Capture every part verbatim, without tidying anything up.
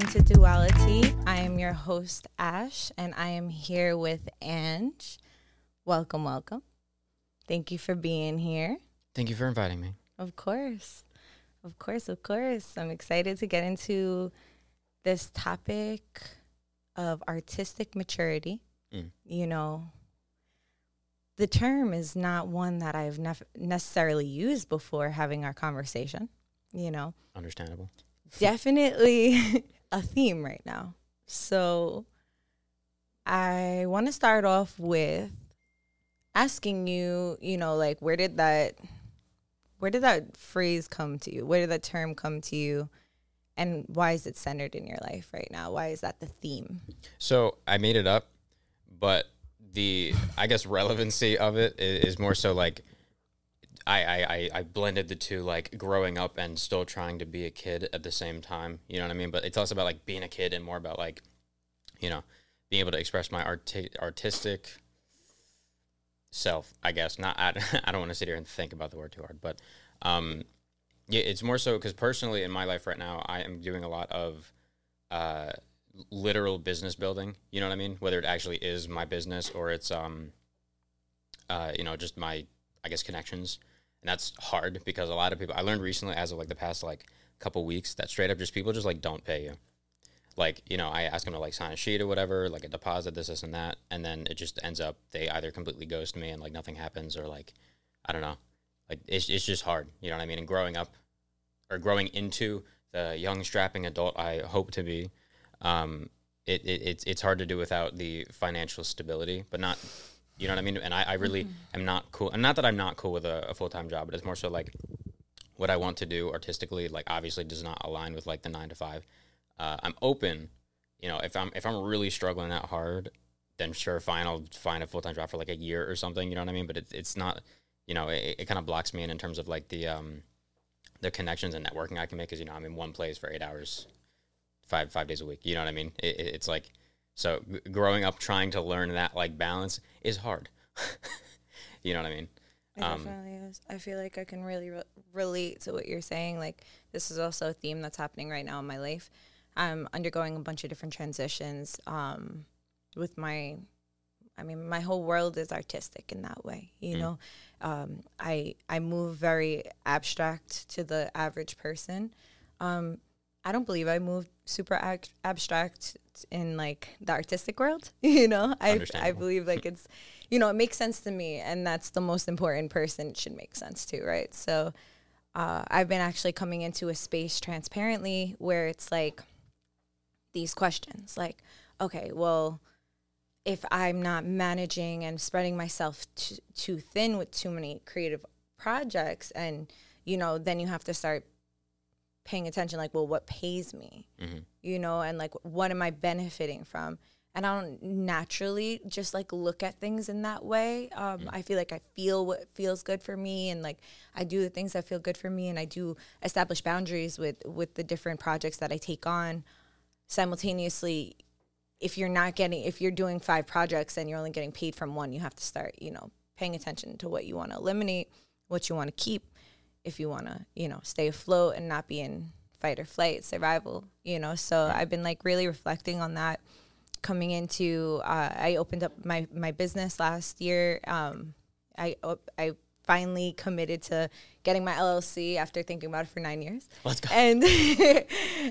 welcome to Duality. I am your host, Ash, and I am here with Ange. Welcome, welcome. Thank you for being here. Thank you for inviting me. Of course. Of course, of course. I'm excited to get into this topic of artistic maturity. Mm. You know, the term is not one that I've nef- necessarily used before having our conversation, you know. Understandable. Definitely a theme right now. So I want to start off with asking you, you know, like, where did that, where did that phrase come to you? Where did that term come to you? And why is it centered in your life right now? Why is that the theme? So I made it up, but the, I guess, relevancy of it is more so like, I, I, I blended the two, like growing up and still trying to be a kid at the same time. You know what I mean? But it's also about like being a kid and more about like, you know, being able to express my arti- artistic self, I guess. Not, I, I don't want to sit here and think about the word too hard, but um, yeah, it's more so because personally in my life right now, I am doing a lot of uh, literal business building. You know what I mean? Whether it actually is my business or it's, um, uh, you know, just my, I guess, connections. And that's hard because a lot of people, I learned recently as of like the past like couple weeks that straight up just people just like don't pay you. Like, you know, I ask them to like sign a sheet or whatever, like a deposit, this, this, and that. And then it just ends up, they either completely ghost me and like nothing happens or like, I don't know, like it's it's just hard. You know what I mean? And growing up or growing into the young strapping adult I hope to be, um, it, it it's, it's hard to do without the financial stability, but not, you know what I mean? And I, I really mm-hmm. am not cool. And not that I'm not cool with a, a full-time job, but it's more so like what I want to do artistically, like obviously does not align with like the nine to five. Uh, I'm open, you know, if I'm, if I'm really struggling that hard, then sure, fine, I'll find a full-time job for like a year or something. You know what I mean? But it, it's not, you know, it, it kind of blocks me in, in terms of like the, um, the connections and networking I can make. 'Cause you know, I'm in one place for eight hours, five, five days a week. You know what I mean? It, it, it's like, So g- growing up, trying to learn that like balance is hard. You know what I mean? It um, definitely is. I feel like I can really re- relate to what you're saying. Like this is also a theme that's happening right now in my life. I'm undergoing a bunch of different transitions um, with my, I mean, my whole world is artistic in that way. You mm. know, um, I, I move very abstract to the average person. Um, I don't believe I moved super ab- abstract in like the artistic world, you know, I I believe like it's, you know, it makes sense to me and that's the most important person it should make sense to. Right. So uh, I've been actually coming into a space transparently where it's like these questions like, okay, well, if I'm not managing and spreading myself t- too thin with too many creative projects and, you know, then you have to start paying attention, like, well, what pays me, mm-hmm. you know, and like, what am I benefiting from? And I don't naturally just like look at things in that way. Um, mm-hmm. I feel like I feel what feels good for me. And like, I do the things that feel good for me. And I do establish boundaries with, with the different projects that I take on simultaneously. If you're not getting, if you're doing five projects and you're only getting paid from one, you have to start, you know, paying attention to what you want to eliminate, what you want to keep. If you want to, you know, stay afloat and not be in fight or flight survival, you know. So right. I've been like really reflecting on that coming into, uh, I opened up my, my business last year. Um, I, I finally committed to getting my L L C after thinking about it for nine years. Let's go. And,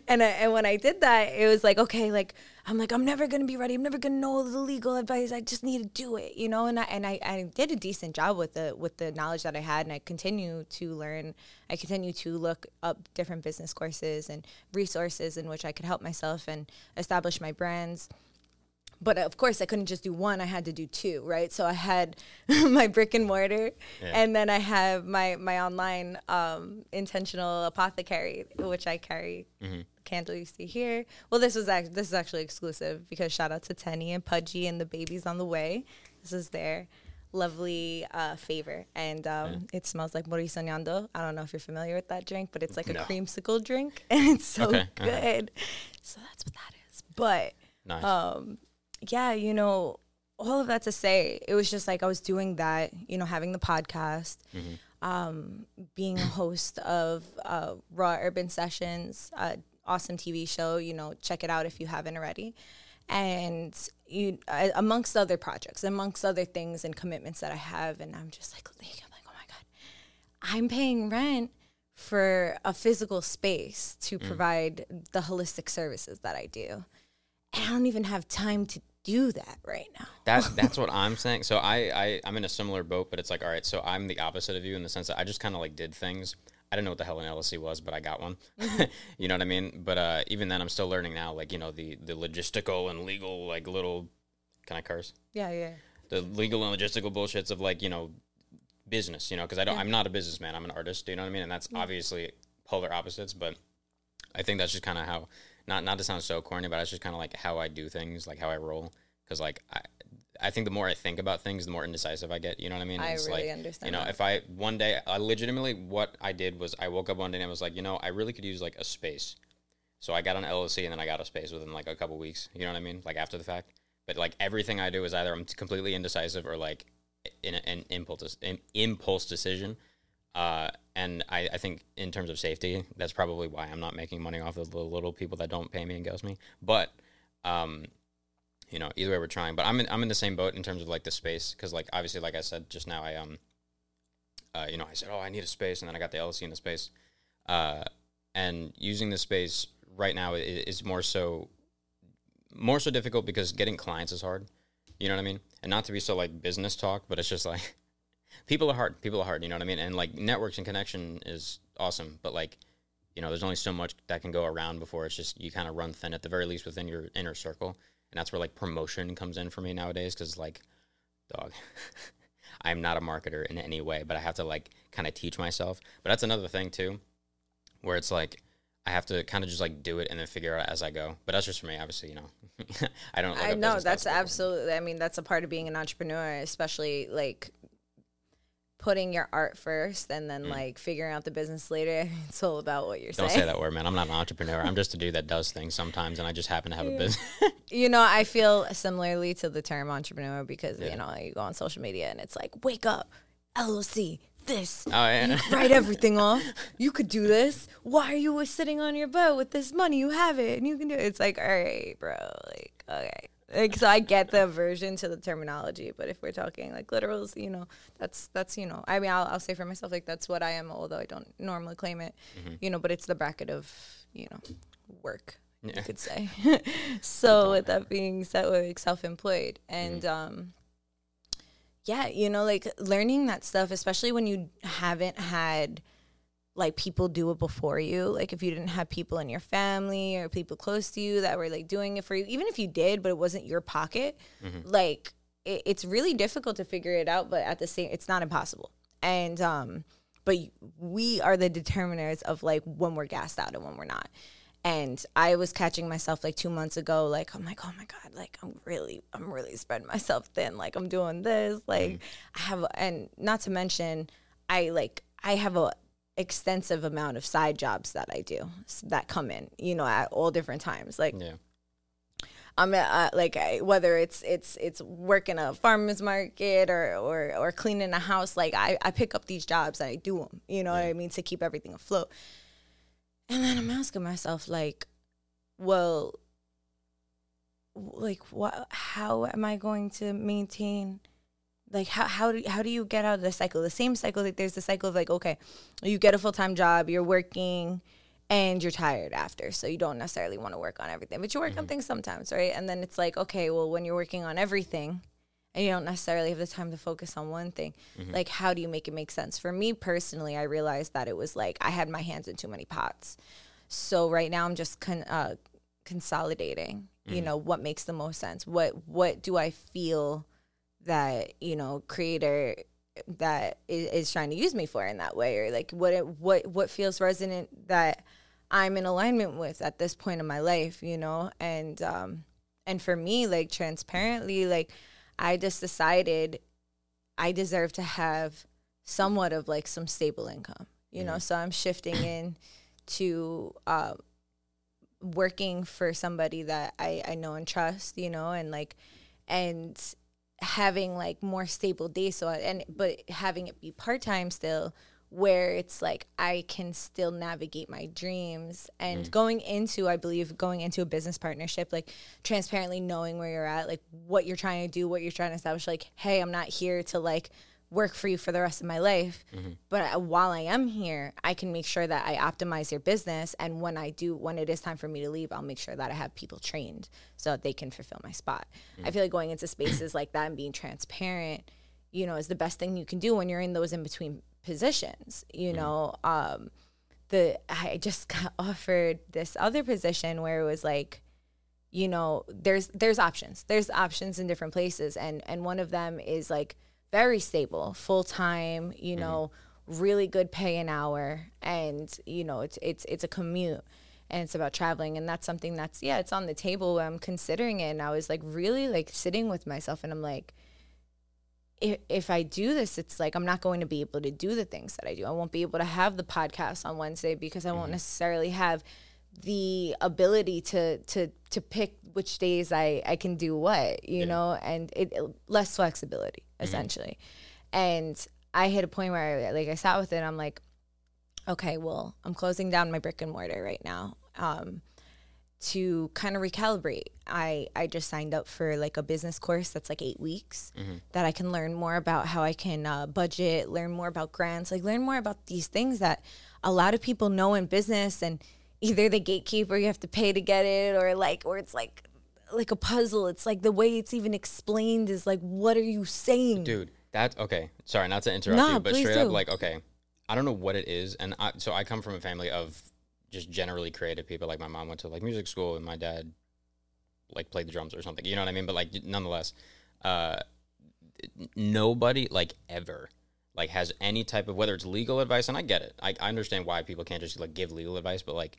and, I, and when I did that, it was like, okay, like, I'm like, I'm never going to be ready. I'm never going to know the legal advice. I just need to do it, you know? And I, and I, I did a decent job with the, with the knowledge that I had. And I continue to learn. I continue to look up different business courses and resources in which I could help myself and establish my brands. But of course, I couldn't just do one. I had to do two, right? So I had my brick and mortar, yeah. and then I have my my online um, intentional apothecary, which I carry mm-hmm. candle you see here. Well, this was act- this is actually exclusive because shout out to Tenny and Pudgy and the babies on the way. This is their lovely uh, favor, and um, yeah. it smells like morisoñando. I don't know if you're familiar with that drink, but it's like no. a creamsicle drink, and it's so okay. good. Uh-huh. So that's what that is. But nice. um. Yeah, you know, all of that to say, it was just like I was doing that, you know, having the podcast, mm-hmm. um, being a host of uh, Raw Urban Sessions, uh, awesome T V show. You know, check it out if you haven't already. And you, uh, amongst other projects, amongst other things and commitments that I have, and I'm just like, I'm like, oh my God, I'm paying rent for a physical space to mm. provide the holistic services that I do. And I don't even have time to do that right now. That's that's what I'm saying. So I, I, I'm in a similar boat, but it's like, all right, so I'm the opposite of you in the sense that I just kind of like did things. I didn't know what the hell an L L C was, but I got one. Mm-hmm. You know what I mean? But uh, even then, I'm still learning now, like, you know, the, the logistical and legal, like, little, can I curse? Yeah, yeah. The legal and logistical bullshits of, like, you know, business, you know, because I don't, yeah. I'm not a businessman. I'm an artist, you know what I mean? And that's yeah. obviously polar opposites, but I think that's just kind of how, not not to sound so corny, but that's just kind of, like, how I do things, like, how I roll. Because, like, I... I think the more I think about things, the more indecisive I get. You know what I mean? I it's really like, understand. You know, that. If I one day, I legitimately, what I did was I woke up one day and I was like, you know, I really could use like a space. So I got an L L C and then I got a space within like a couple weeks. You know what I mean? Like after the fact. But like everything I do is either I'm completely indecisive or like in an impulse an impulse decision. Uh, and I, I think in terms of safety, that's probably why I'm not making money off of the little people that don't pay me and ghost me. But um. You know, either way, we're trying. But I'm in, I'm in the same boat in terms of, like, the space. Because, like, obviously, like I said just now, I, um, uh, you know, I said, oh, I need a space. And then I got the L L C in the space. Uh, and using the space right now is more so more so difficult because getting clients is hard. You know what I mean? And not to be so, like, business talk, but it's just, like, people are hard. People are hard, you know what I mean? And, like, networks and connection is awesome. But, like, you know, there's only so much that can go around before it's just you kind of run thin, at the very least, within your inner circle. And that's where, like, promotion comes in for me nowadays because, like, dog, I'm not a marketer in any way, but I have to, like, kind of teach myself. But that's another thing, too, where it's, like, I have to kind of just, like, do it and then figure out as I go. But that's just for me, obviously, you know. I don't like I know, that's absolutely – I mean, that's a part of being an entrepreneur, especially, like, putting your art first and then, mm. like, figuring out the business later. It's all about what you're don't saying. Don't say that word, man. I'm not an entrepreneur. I'm just a dude that does things sometimes, and I just happen to have yeah. a business. You know, I feel similarly to the term entrepreneur because, yeah. you know, you go on social media, and it's like, wake up, L L C, this. Oh, yeah. You write everything off. You could do this. Why are you sitting on your butt with this money? You have it, and you can do it. It's like, all right, bro, like, okay. Like, so I get the aversion to the terminology, but if we're talking, like, literals, you know, that's, that's you know, I mean, I'll, I'll say for myself, like, that's what I am, although I don't normally claim it, mm-hmm. you know, but it's the bracket of, you know, work, yeah. you could say. So with that being said, we're, like, self-employed. And, mm-hmm. um, yeah, you know, like, learning that stuff, especially when you haven't had, like, people do it before you. Like, if you didn't have people in your family or people close to you that were, like, doing it for you, even if you did, but it wasn't your pocket, mm-hmm. like, it, it's really difficult to figure it out, but at the same, it's not impossible. And, um, but we are the determiners of, like, when we're gassed out and when we're not. And I was catching myself, like, two months ago, like, I'm like, oh, my God, like, I'm really, I'm really spreading myself thin. Like, I'm doing this. Like, mm-hmm. I have, and not to mention, I, like, I have a, extensive amount of side jobs that I do that come in, you know, at all different times. Like, yeah. I'm uh, like, I, whether it's it's it's working a farmer's market or or, or cleaning a house, like I, I pick up these jobs and I do them, you know yeah. what I mean, to keep everything afloat. And then I'm asking myself, like, well, like what? How am I going to maintain? Like, how how do, how do you get out of the cycle? The same cycle, like, there's the cycle of, like, okay, you get a full-time job, you're working, and you're tired after. So you don't necessarily want to work on everything. But you work mm-hmm. on things sometimes, right? And then it's like, okay, well, when you're working on everything and you don't necessarily have the time to focus on one thing, mm-hmm. like, how do you make it make sense? For me personally, I realized that it was, like, I had my hands in too many pots. So right now I'm just con- uh, consolidating, mm-hmm. you know, what makes the most sense. What What do I feel that, you know, creator that is, is trying to use me for in that way, or like what it, what what feels resonant that I'm in alignment with at this point in my life, you know? And um and for me, like, transparently, like, I just decided I deserve to have somewhat of, like, some stable income, you mm-hmm. know? So I'm shifting in to uh, working for somebody that I, I know and trust, you know, and like and having, like, more stable days, so I, and but having it be part-time still where it's like I can still navigate my dreams. And mm. going into, I believe, going into a business partnership, like transparently knowing where you're at, like what you're trying to do, what you're trying to establish, like, hey, I'm not here to like work for you for the rest of my life. Mm-hmm. But I, while I am here, I can make sure that I optimize your business. And when I do, when it is time for me to leave, I'll make sure that I have people trained so that they can fulfill my spot. Mm. I feel like going into spaces like that and being transparent, you know, is the best thing you can do when you're in those in between positions, you mm. know, um, the, I just got offered this other position where it was like, you know, there's, there's options, there's options in different places. And, and one of them is like, very stable, full-time, you know, mm-hmm. really good pay an hour. And, you know, it's it's it's a commute and it's about traveling. And that's something that's, yeah, it's on the table where I'm considering it. And I was like really like sitting with myself and I'm like, if, if I do this, it's like I'm not going to be able to do the things that I do. I won't be able to have the podcast on Wednesday because I mm-hmm. won't necessarily have the ability to to to pick which days I, I can do what, you yeah. know, and it, it less flexibility, mm-hmm. essentially. And I hit a point where, I, like, I sat with it, and I'm like, okay, well, I'm closing down my brick and mortar right now um, to kind of recalibrate. I, I just signed up for, like, a business course that's, like, eight weeks mm-hmm. that I can learn more about how I can uh, budget, learn more about grants, like, learn more about these things that a lot of people know in business and either the gatekeeper, you have to pay to get it, or like, or it's like, like a puzzle. It's like the way it's even explained is like, what are you saying? Dude, that's okay. Sorry, not to interrupt nah, you, but straight do. up like, okay, I don't know what it is. And I, so I come from a family of just generally creative people. Like my mom went to like music school and my dad like played the drums or something, you know what I mean? But like, nonetheless, uh, nobody like ever like has any type of, whether it's legal advice, and I get it. I, I understand why people can't just like give legal advice, but like,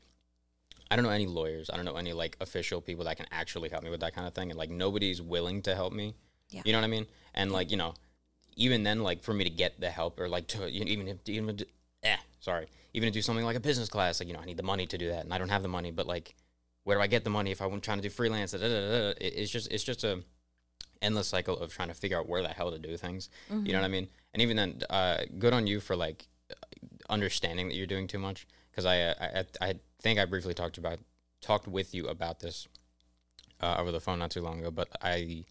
I don't know any lawyers. I don't know any, like, official people that can actually help me with that kind of thing. And, like, nobody's willing to help me. Yeah. You know what I mean? And, yeah. like, you know, even then, like, for me to get the help or, like, to you know, even if, even to, eh, sorry, even to do something like a business class, like, you know, I need the money to do that. And I don't have the money. But, like, where do I get the money if I'm trying to do freelance? Da, da, da, da. It's just it's just a endless cycle of trying to figure out where the hell to do things. Mm-hmm. You know what I mean? And even then, uh, good on you for, like, understanding that you're doing too much. Because I, I I think I briefly talked about talked with you about this uh, over the phone not too long ago, but I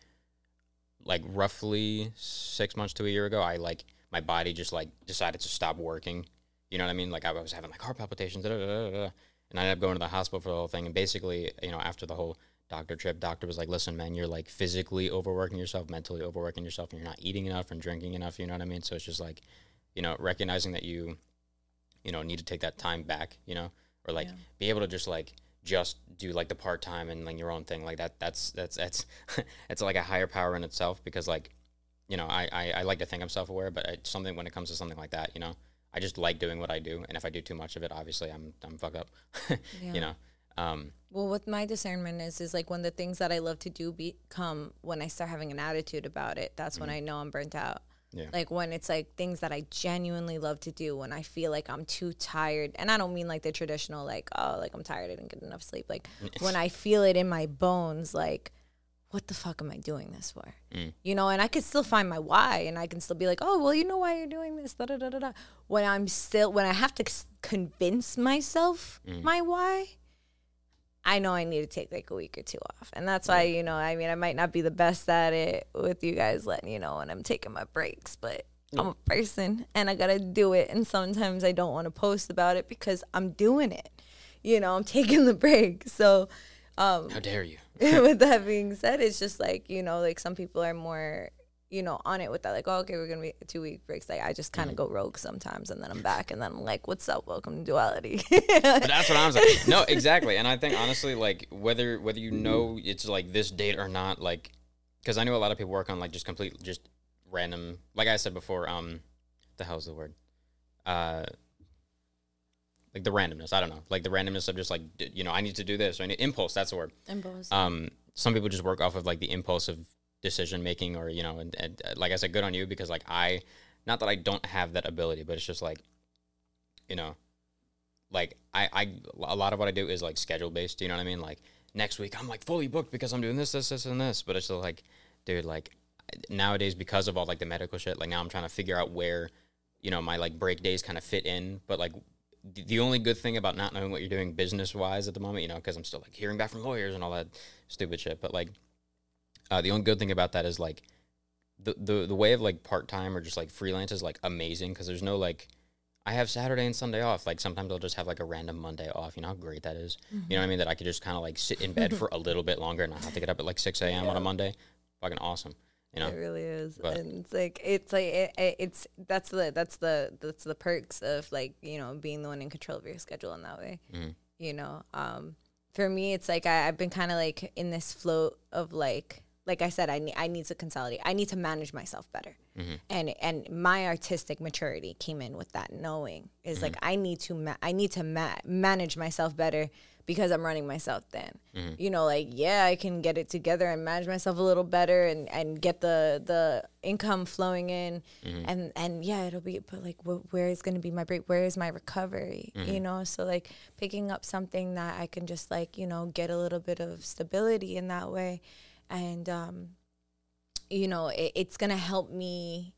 like roughly six months to a year ago, I like my body just like decided to stop working. You know what I mean? Like I was having like heart palpitations, da, da, da, da, and I ended up going to the hospital for the whole thing. And basically, you know, after the whole doctor trip, doctor was like, "Listen, man, you're like physically overworking yourself, mentally overworking yourself, and you're not eating enough and drinking enough." You know what I mean? So it's just like, you know, recognizing that you. you know, need to take that time back, you know, or like yeah. be able to just like, just do like the part-time and like your own thing. Like that, that's, that's, that's, it's like a higher power in itself because like, you know, I, I, I like to think I'm self-aware, but it's something when it comes to something like that, you know, I just like doing what I do. And if I do too much of it, obviously I'm, I'm fucked up, yeah. you know? Um, well, what my discernment is, is like when the things that I love to do become, when I start having an attitude about it, that's mm-hmm. when I know I'm burnt out. Yeah. Like when it's like things that I genuinely love to do, when I feel like I'm too tired, and I don't mean like the traditional like, oh, like I'm tired, I didn't get enough sleep. Like when I feel it in my bones, like what the fuck am I doing this for? Mm. You know, and I can still find my why, and I can still be like, oh, well, you know why you're doing this, da da da da da. When I'm still, when I have to c- convince myself mm. my why, I know I need to take like a week or two off. And that's why, you know, I mean, I might not be the best at it with you guys letting you know when I'm taking my breaks, but yeah. I'm a person and I got to do it. And sometimes I don't want to post about it because I'm doing it. You know, I'm taking the break. So um, how dare you? With that being said, it's just like, you know, like some people are more, you know, on it with that. Like, oh, okay, we're going to be two week breaks. Like I just kind of mm-hmm. go rogue sometimes and then I'm back and then I'm like, what's up? Welcome to Duality. But that's what I'm saying. No, exactly. And I think honestly, like whether, whether, you know, it's like this date or not, like, cause I know a lot of people work on like just complete, just random, like I said before, um, the hell's the word? Uh, like the randomness. I don't know. Like the randomness of just like, you know, I need to do this. Or I need impulse. That's the word. Impulse. Um, some people just work off of like the impulse of decision making, or you know, and, and uh, like I said, good on you, because like I, not that I don't have that ability, but it's just like, you know, like I, I a lot of what I do is like schedule based. You know what I mean? Like next week I'm like fully booked because I'm doing this, this, this, and this. But it's just like, dude, like nowadays because of all like the medical shit, like now I'm trying to figure out where you know, my like break days kind of fit in. But like the only good thing about not knowing what you're doing business wise at the moment, you know, because I'm still like hearing back from lawyers and all that stupid shit. But like uh, the only good thing about that is like the, the, the way of like part time or just like freelance is like amazing, because there's no like, I have Saturday and Sunday off. Like sometimes I'll just have like a random Monday off. You know how great that is? Mm-hmm. You know what I mean? That I could just kind of like sit in bed for a little bit longer and not have to get up at like six a.m. yeah. on a Monday. Fucking awesome. You know? It really is. But and it's like it's like it, it, it's that's the that's the that's the perks of like, you know, being the one in control of your schedule in that way. Mm-hmm. You know, um, for me, it's like I, I've been kind of like in this float of like. Like I said, I need I need to consolidate. I need to manage myself better. Mm-hmm. And and my artistic maturity came in with that knowing. Is mm-hmm. like I need to ma- I need to ma- manage myself better, because I'm running myself thin. Mm-hmm. You know, like, yeah, I can get it together and manage myself a little better and, and get the the income flowing in. Mm-hmm. And, and yeah, it'll be, but like, wh- where is going to be my break? Where is my recovery? Mm-hmm. You know, so like picking up something that I can just like, you know, get a little bit of stability in that way. And, um, you know, it, it's going to help me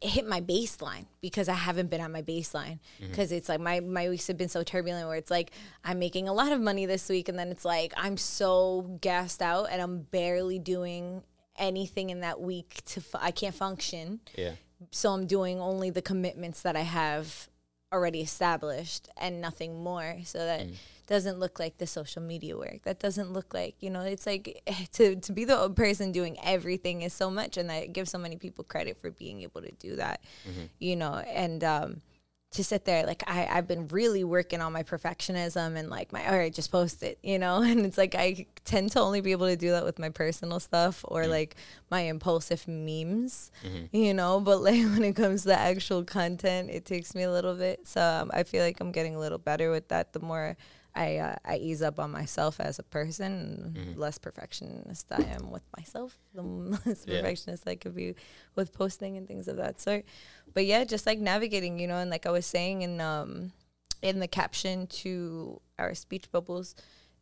hit my baseline, because I haven't been on my baseline, because mm-hmm. it's like my, my weeks have been so turbulent, where it's like I'm making a lot of money this week, and then it's like I'm so gassed out and I'm barely doing anything in that week to fu- I can't function. Yeah. So I'm doing only the commitments that I have already established and nothing more, so that mm. doesn't look like the social media work. That doesn't look like, you know, it's like to, to be the person doing everything is so much, and I give so many people credit for being able to do that, mm-hmm. you know, and um, to sit there, like I, I've been really working on my perfectionism and like my, all right, just post it, you know, and it's like I tend to only be able to do that with my personal stuff or mm-hmm. like my impulsive memes, mm-hmm. you know, but like when it comes to the actual content, it takes me a little bit. So um, I feel like I'm getting a little better with that the more I uh, I ease up on myself as a person. Mm-hmm. Less perfectionist I am with myself, the less yeah. perfectionist I could be with posting and things of that sort. But yeah, just like navigating, you know, and like I was saying in um in the caption to our speech bubbles,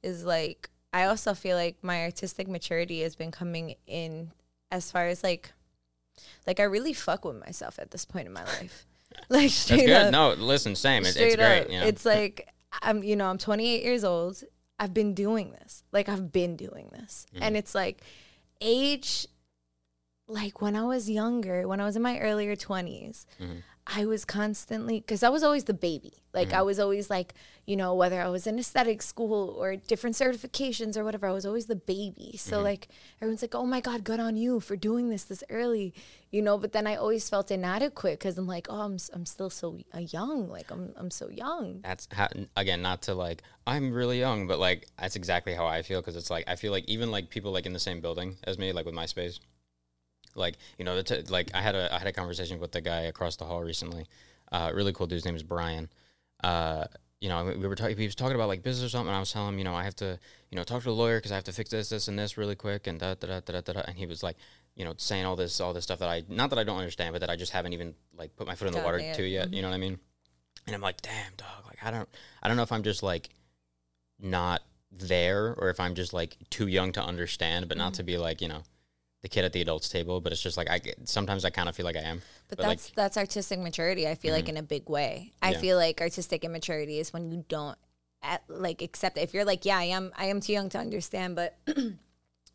is like I also feel like my artistic maturity has been coming in as far as like like I really fuck with myself at this point in my life. Like straight That's good. Up. No, listen, same. It's, it's great. You know? It's like. I'm, you know, I'm twenty-eight years old. I've been doing this. Like, I've been doing this. Mm-hmm. And it's like age, like when I was younger, when I was in my earlier twenties, mm-hmm. I was constantly, because I was always the baby. Like, mm-hmm. I was always like, you know, whether I was in aesthetic school or different certifications or whatever, I was always the baby. So, mm-hmm. like, everyone's like, oh, my God, good on you for doing this this early, you know. But then I always felt inadequate, because I'm like, oh, I'm I'm still so young. Like, I'm I'm so young. That's, how, again, not to, like, I'm really young, but, like, that's exactly how I feel, because it's, like, I feel like even, like, people, like, in the same building as me, like, with MySpace, like, you know, t- like, I had a I had a conversation with the guy across the hall recently. Uh, really cool dude. His name is Brian. Uh, you know, we were talking, he was talking about like business or something. And I was telling him, you know, I have to, you know, talk to a lawyer because I have to fix this, this, and this really quick. And da, da, da, da, da, da. And he was like, you know, saying all this, all this stuff that I, not that I don't understand, but that I just haven't even like put my foot in the water to yet. Mm-hmm. You know what I mean? And I'm like, damn dog. Like, I don't, I don't know if I'm just like not there, or if I'm just like too young to understand, but mm-hmm. not to be like, you know, the kid at the adults table, but it's just like I sometimes I kind of feel like I am. But, but that's like, that's artistic maturity. I feel mm-hmm. like in a big way. I yeah. feel like artistic immaturity is when you don't at, like accept it. If you're like, yeah, I am, I am too young to understand, but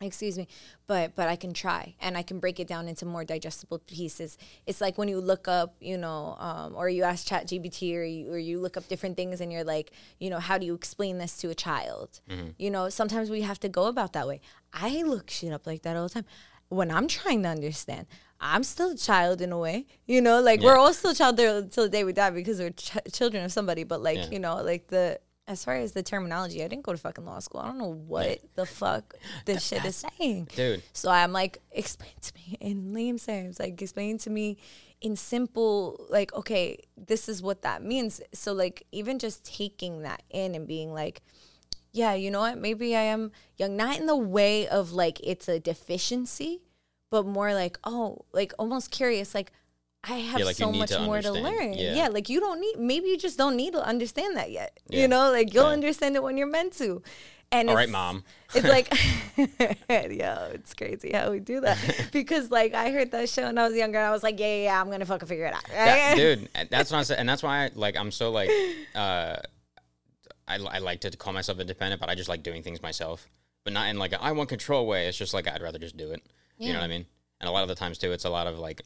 excuse me, but but I can try and I can break it down into more digestible pieces. It's like when you look up, you know, um, or you ask ChatGPT, or you, or you look up different things, and you're like, you know, how do you explain this to a child? Mm-hmm. You know, sometimes we have to go about that way. I look shit up like that all the time. When I'm trying to understand, I'm still a child in a way, you know, like yeah. we're all still a child there till the day we die, because we're ch- children of somebody. But like, yeah. you know, like the, as far as the terminology, I didn't go to fucking law school. I don't know what yeah. the fuck this shit is saying. Dude. So I'm like, explain to me in lame terms, like explain to me in simple, like, okay, this is what that means. So like, even just taking that in and being like, yeah, you know what? Maybe I am young, not in the way of like it's a deficiency, but more like, oh, like almost curious, like I have yeah, like so much to more understand. to learn. Yeah. yeah, like you don't need, maybe you just don't need to understand that yet. Yeah. You know, like you'll yeah. understand it when you're meant to. And all right, mom. It's like, yo, it's crazy how we do that. Because like I heard that show when I was younger and I was like, yeah, yeah, yeah I'm going to fucking figure it out. Right? That, dude, that's what I said. And that's why I, like, I'm so like, uh, I, I like to call myself independent, but I just like doing things myself. But not in like a I want control way. It's just like, I'd rather just do it. Yeah. You know what I mean? And a lot of the times too, it's a lot of like,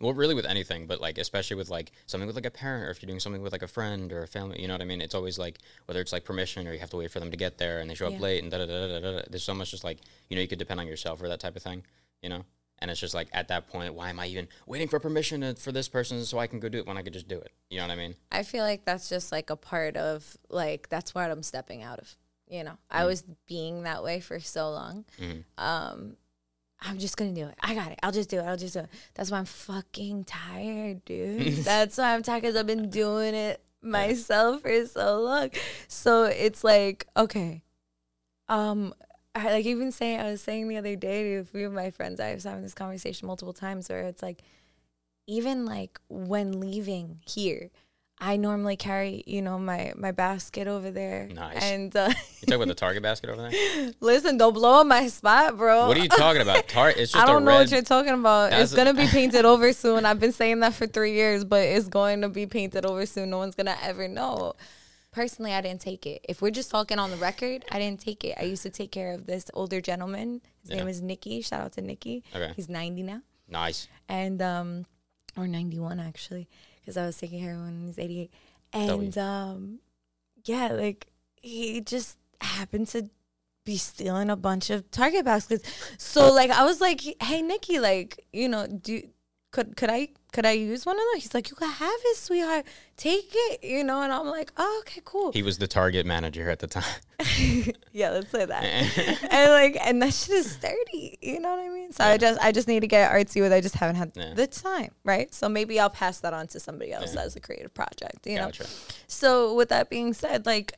well, really with anything, but like, especially with like something with like a parent or if you're doing something with like a friend or a family, you know what I mean? It's always like, whether it's like permission or you have to wait for them to get there and they show up yeah. late and da da da da da. There's so much just like, you know, you could depend on yourself or that type of thing, you know? And it's just like, at that point, why am I even waiting for permission to, for this person so I can go do it when I could just do it? You know what I mean? I feel like that's just like a part of like, that's what I'm stepping out of, you know? Mm. I was being that way for so long. Mm. Um, I'm just going to do it. I got it. I'll just do it. I'll just do it. That's why I'm fucking tired, dude. That's why I'm tired because I've been doing it myself for so long. So it's like, okay. Um, I, like even saying, I was saying the other day to a few of my friends, I was having this conversation multiple times where it's like, even like when leaving here, I normally carry, you know, my, my basket over there. Nice. And uh, you talking about the Target basket over there? Listen, don't blow up my spot, bro. What are you talking about? Target? It's just I don't a know red... what you're talking about. That's it's a... gonna be painted over soon. I've been saying that for three years, but it's going to be painted over soon. No one's gonna ever know. Personally, I didn't take it. If we're just talking on the record, I didn't take it. I used to take care of this older gentleman. His yeah. name is Nicky. Shout out to Nicky. Okay. He's ninety now. Nice. And um, or ninety-one actually. Because I was taking care when he was eighty-eight. And, um, yeah, like, he just happened to be stealing a bunch of Target baskets. So, like, I was like, hey, Nikki, like, you know, do could could I could I use one of those? He's like, you can have it, sweetheart. Take it, you know? And I'm like, oh, okay, cool. He was the Target manager at the time. Yeah, let's say that. And, like, and that shit is sturdy, you know what I mean? So yeah. I just I just need to get artsy with it. I just haven't had yeah. the time, right? So maybe I'll pass that on to somebody else yeah. as a creative project, you gotcha. know? So with that being said, like,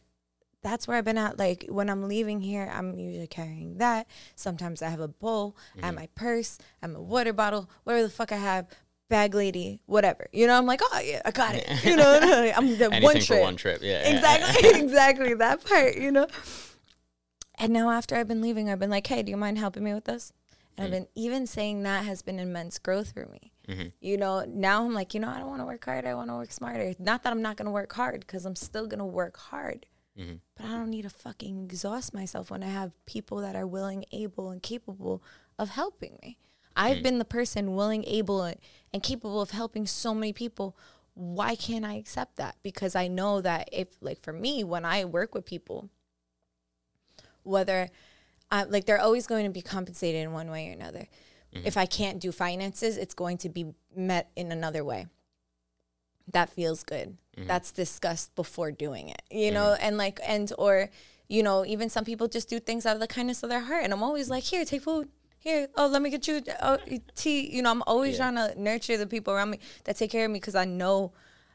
that's where I've been at. Like, when I'm leaving here, I'm usually carrying that. Sometimes I have a bowl, mm-hmm. I have my purse, I have a water bottle, whatever the fuck I have, bag lady, whatever. You know, I'm like, oh, yeah, I got it. You know, I'm the one trip. For one trip, yeah. Exactly, exactly, that part, you know. And now after I've been leaving, I've been like, hey, do you mind helping me with this? And mm-hmm. I've been even saying that has been immense growth for me. Mm-hmm. You know, now I'm like, you know, I don't want to work hard. I want to work smarter. Not that I'm not going to work hard because I'm still going to work hard. Mm-hmm. But I don't need to fucking exhaust myself when I have people that are willing, able, and capable of helping me. I've mm-hmm. been the person willing, able, and capable of helping so many people. Why can't I accept that? Because I know that if, like, for me, when I work with people, whether, I, like, they're always going to be compensated in one way or another. Mm-hmm. If I can't do finances, it's going to be met in another way. That feels good. Mm-hmm. That's discussed before doing it, you mm-hmm. know, and like, and, or, you know, even some people just do things out of the kindness of their heart. And I'm always like, here, take food. Here, oh, let me get you oh, tea. You know, I'm always yeah. trying to nurture the people around me that take care of me because I know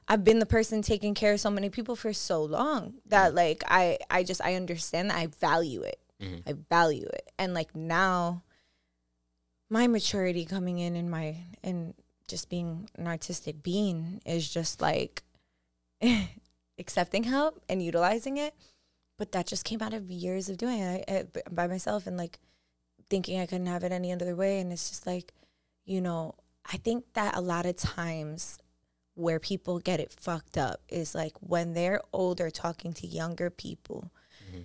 I've been the person taking care of so many people for so long that, mm-hmm. like, I, I just, I understand that I value it. Mm-hmm. I value it. And, like, now my maturity coming in and my, and just being an artistic being is just, like, accepting help and utilizing it. But that just came out of years of doing it, it by myself and, like, thinking I couldn't have it any other way. And it's just like, you know, I think that a lot of times where people get it fucked up is like when they're older talking to younger people, mm-hmm.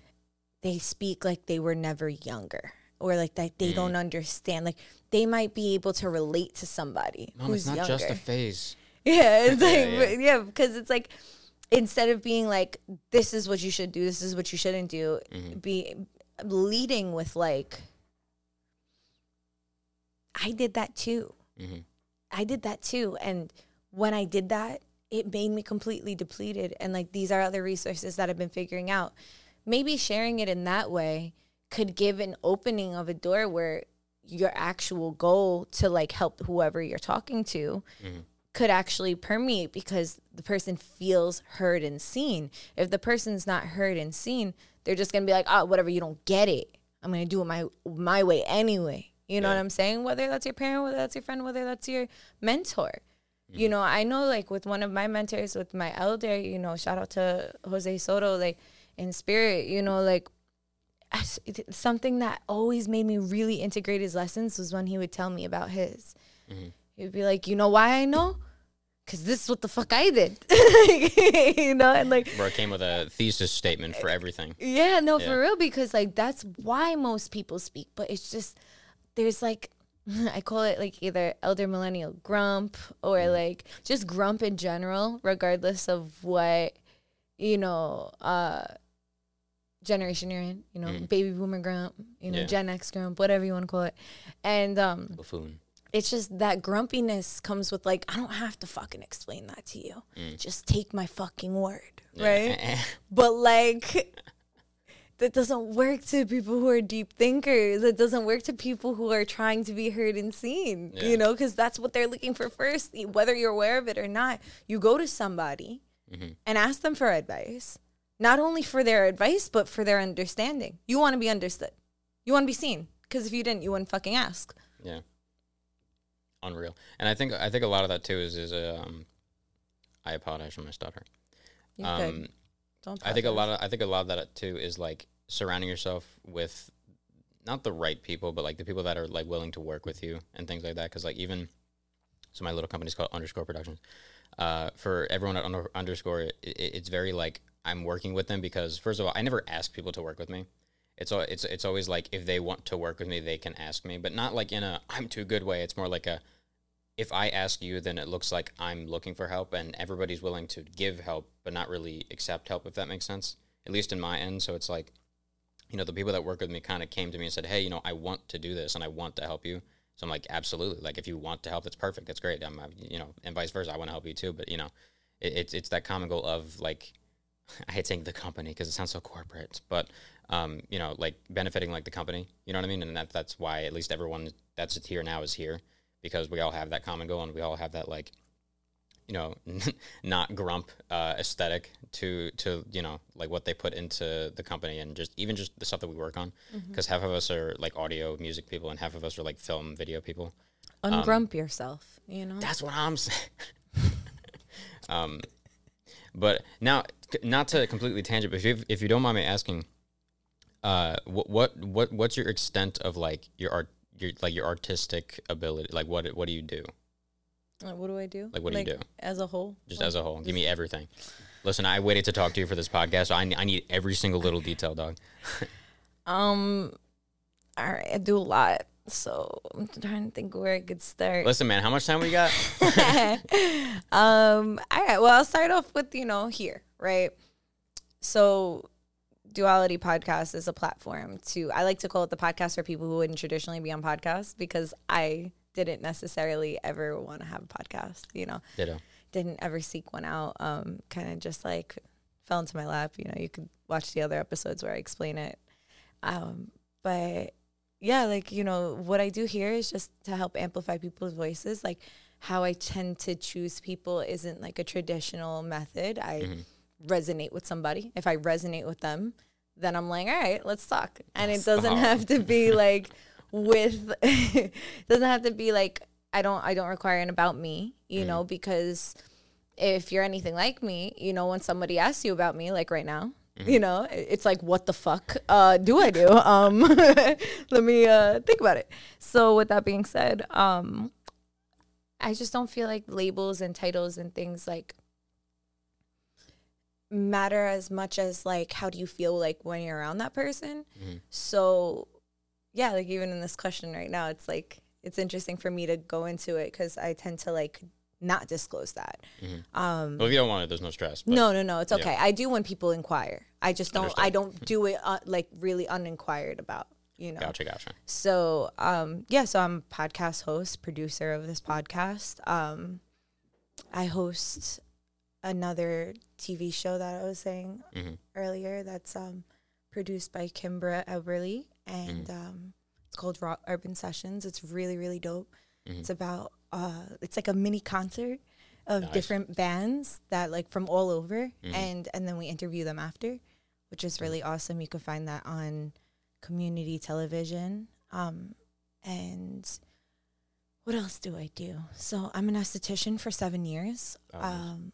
they speak like they were never younger or like that they mm-hmm. don't understand. Like they might be able to relate to somebody Mom, who's younger. It's not younger. Just a phase. Yeah, it's like, yeah, because yeah. yeah, it's like, instead of being like, this is what you should do, this is what you shouldn't do, mm-hmm. be leading with like, I did that too. Mm-hmm. I did that too. And when I did that, it made me completely depleted. And like, these are other resources that I've been figuring out. Maybe sharing it in that way could give an opening of a door where your actual goal to like help whoever you're talking to mm-hmm. could actually permeate because the person feels heard and seen. If the person's not heard and seen, they're just going to be like, oh, whatever, you don't get it. I'm going to do it my my way anyway. You know yeah. what I'm saying? Whether that's your parent, whether that's your friend, whether that's your mentor. Mm-hmm. You know, I know, like, with one of my mentors, with my elder, you know, shout out to Jose Soto, like, in spirit, you know, like, something that always made me really integrate his lessons was when he would tell me about his. Mm-hmm. He'd be like, you know why I know? Because this is what the fuck I did. You know, and like... Bro, it came with a thesis statement for everything. Yeah, no, yeah. for real, because, like, that's why most people speak. But it's just, there's, like... I call it, like, either elder millennial grump or, mm. like, just grump in general, regardless of what, you know, uh, generation you're in. You know, mm. baby boomer grump, you know, yeah. Gen X grump, whatever you want to call it. And um, buffoon. It's just that grumpiness comes with, like, I don't have to fucking explain that to you. Mm. Just take my fucking word, right? Yeah. But, like... That doesn't work to people who are deep thinkers. It doesn't work to people who are trying to be heard and seen, yeah. you know, because that's what they're looking for first, whether you're aware of it or not. You go to somebody mm-hmm. and ask them for advice, not only for their advice, but for their understanding. You want to be understood. You want to be seen, because if you didn't, you wouldn't fucking ask. Yeah. Unreal. And I think I think a lot of that, too, is, is a, um, I apologize for my stutter. You um, could. Don't I think a lot of I think a lot of that, too, is, like, surrounding yourself with not the right people, but, like, the people that are, like, willing to work with you and things like that. Because, like, even so, my little company is called Underscore Productions. Uh, for everyone at under, Underscore, it, it's very like I'm working with them because, first of all, I never ask people to work with me. It's all it's it's always like if they want to work with me, they can ask me, but not like in a I'm too good way. It's more like a if I ask you, then it looks like I'm looking for help, and everybody's willing to give help, but not really accept help. If that makes sense, at least in my end. So it's like, you know, the people that work with me kind of came to me and said, hey, you know, I want to do this and I want to help you. So I'm like, absolutely. Like, if you want to help, that's perfect. That's great. I'm, you know, and vice versa. I want to help you too. But, you know, it, it's, it's that common goal of, like, I hate saying the company because it sounds so corporate, but, um, you know, like benefiting like the company, you know what I mean? And that, that's why at least everyone that's here now is here, because we all have that common goal and we all have that, like, you know, not grump uh, aesthetic to, to, you know, like what they put into the company and just even just the stuff that we work on. Because mm-hmm. half of us are like audio music people and half of us are like film video people. Ungrump um, yourself, you know? That's what I'm saying. um, but now, not to completely tangent, but if you, if you don't mind me asking, uh, what, what, what, what's your extent of like your art, your, like your artistic ability? Like what, what do you do? Like, what do I do? Like, what do like, you do? As a whole? Just like, as a whole. Give me everything. Listen, I waited to talk to you for this podcast, so I, I need every single little detail, dog. um, all right, I do a lot, so I'm trying to think where I could start. Listen, man, how much time we got? um, all right, well, I'll start off with, you know, here, right? So... Duality podcast is a platform to, I like to call it the podcast for people who wouldn't traditionally be on podcasts, because I didn't necessarily ever want to have a podcast, you know. Ditto. Didn't ever seek one out. Um, kind of just like fell into my lap. You know, you could watch the other episodes where I explain it. Um, but yeah, like, you know, what I do here is just to help amplify people's voices. Like, how I tend to choose people isn't like a traditional method. I mm-hmm. resonate with somebody. If I resonate with them, then I'm like, all right, let's talk. And it doesn't have to be like with it doesn't have to be like I don't I don't require an about me, you mm. know, because if you're anything like me, you know, when somebody asks you about me, like right now, mm-hmm. you know, it's like, what the fuck uh do I do? Um let me uh think about it. So with that being said, um I just don't feel like labels and titles and things like matter as much as like how do you feel like when you're around that person. Mm-hmm. So yeah, like even in this question right now, it's like it's interesting for me to go into it because I tend to like not disclose that. Mm-hmm. um well, if you don't want it, there's no stress. no no no it's okay. Yeah. I do when people inquire. I just don't Understood. I don't do it uh, like really uninquired about, you know. Gotcha, gotcha. So um yeah, so I'm a podcast host, producer of this podcast. um I host another T V show that I was saying mm-hmm. earlier that's um, produced by Kimbra Eberle, and mm-hmm. um, it's called Raw Urban Sessions. It's really, really dope. Mm-hmm. It's about, uh, it's like a mini concert of nice. different bands that like from all over, mm-hmm. and, and then we interview them after, which is really mm-hmm. awesome. You can find that on community television. Um, and what else do I do? So I'm an esthetician for seven years. Oh, um,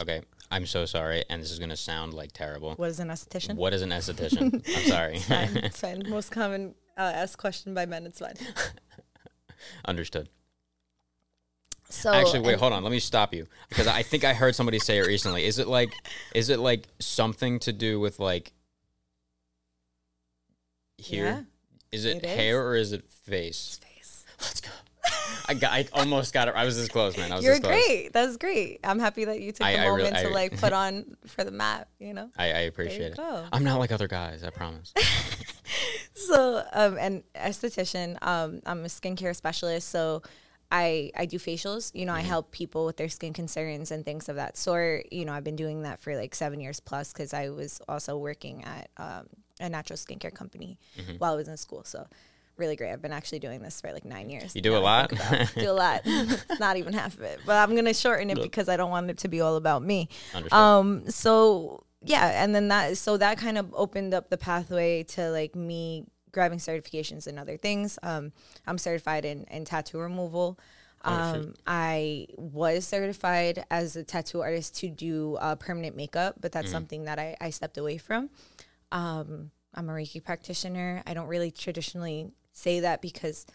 okay, I'm so sorry, and this is going to sound like terrible. What is an esthetician? What is an esthetician? I'm sorry. It's fine. It's fine. Most common uh, asked question by men. It's fine. Understood. So actually, wait, hold on. Let me stop you because I think I heard somebody say it recently. Is it like, is it like something to do with like here? Yeah, is it, it hair is. Or is it face? It's face. Let's go. I got. I almost got it. I was this close, man. I was You're this close. Great. That's great. I'm happy that you took I, a I moment really, to I, like put on for the map. You know. I, I appreciate it. Go. I'm not like other guys. I promise. So, um, an esthetician. Um, I'm a skincare specialist. So. I, I do facials, you know, mm-hmm. I help people with their skin concerns and things of that sort. You know, I've been doing that for like seven years plus because I was also working at um, a natural skincare company mm-hmm. while I was in school. So really great. I've been actually doing this for like nine years. You do a lot? do a lot. It's not even half of it. But I'm going to shorten it Look. because I don't want it to be all about me. Um, so, yeah. And then that so that kind of opened up the pathway to like me grabbing certifications and other things. Um, I'm certified in, in tattoo removal. Um, oh, I was certified as a tattoo artist to do uh, permanent makeup, but that's mm-hmm. something that I, I stepped away from. Um, I'm a Reiki practitioner. I don't really traditionally say that because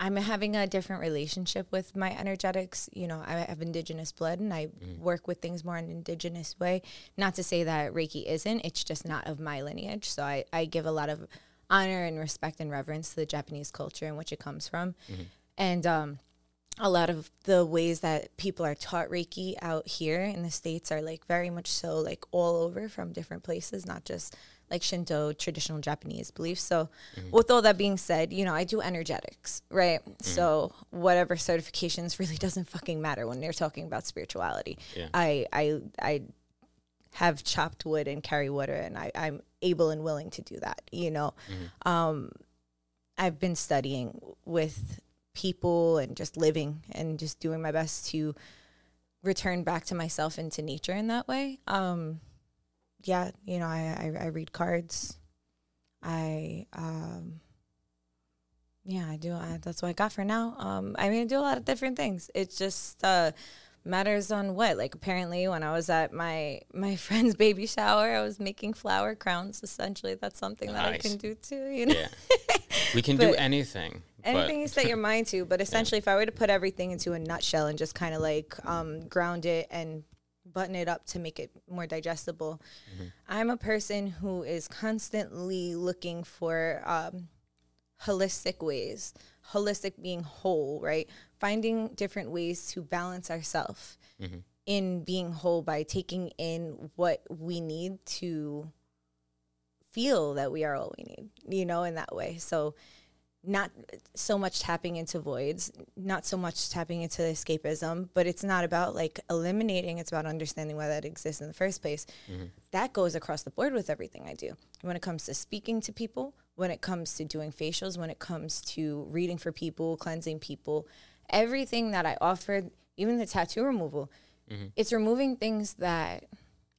I'm having a different relationship with my energetics. You know, I have indigenous blood and I mm-hmm. work with things more in an indigenous way. Not to say that Reiki isn't, it's just not of my lineage. So I, I give a lot of honor and respect and reverence to the Japanese culture in which it comes from. Mm-hmm. And um, a lot of the ways that people are taught Reiki out here in the States are like very much so like all over from different places, not just like Shinto, traditional Japanese beliefs. So mm-hmm. with all that being said, you know, I do energetics, right? Mm-hmm. So whatever certifications really doesn't fucking matter when they're talking about spirituality. Yeah. I, I, I have chopped wood and carry water and I, I'm able and willing to do that, you know. Mm-hmm. Um, I've been studying with people and just living and just doing my best to return back to myself and to nature in that way. Um, yeah, you know, I, I, I read cards. I, um, yeah, I do. I, that's what I got for now. Um, I mean, I do a lot of different things. It just uh, matters on what. Like, apparently, when I was at my, my friend's baby shower, I was making flower crowns. Essentially, that's something nice. that I can do too, you know? Yeah. We can do anything. Anything you set your mind to. But essentially, yeah. if I were to put everything into a nutshell and just kind of like um, ground it and button it up to make it more digestible. Mm-hmm. I'm a person who is constantly looking for um, holistic ways, holistic being whole, right? Finding different ways to balance ourselves mm-hmm. in being whole by taking in what we need to feel that we are all we need, you know, in that way. So not so much tapping into voids, not so much tapping into escapism, but it's not about like eliminating, it's about understanding why that exists in the first place. Mm-hmm. That goes across the board with everything I do. When it comes to speaking to people, when it comes to doing facials, when it comes to reading for people, cleansing people, everything that I offer, even the tattoo removal, mm-hmm. it's removing things that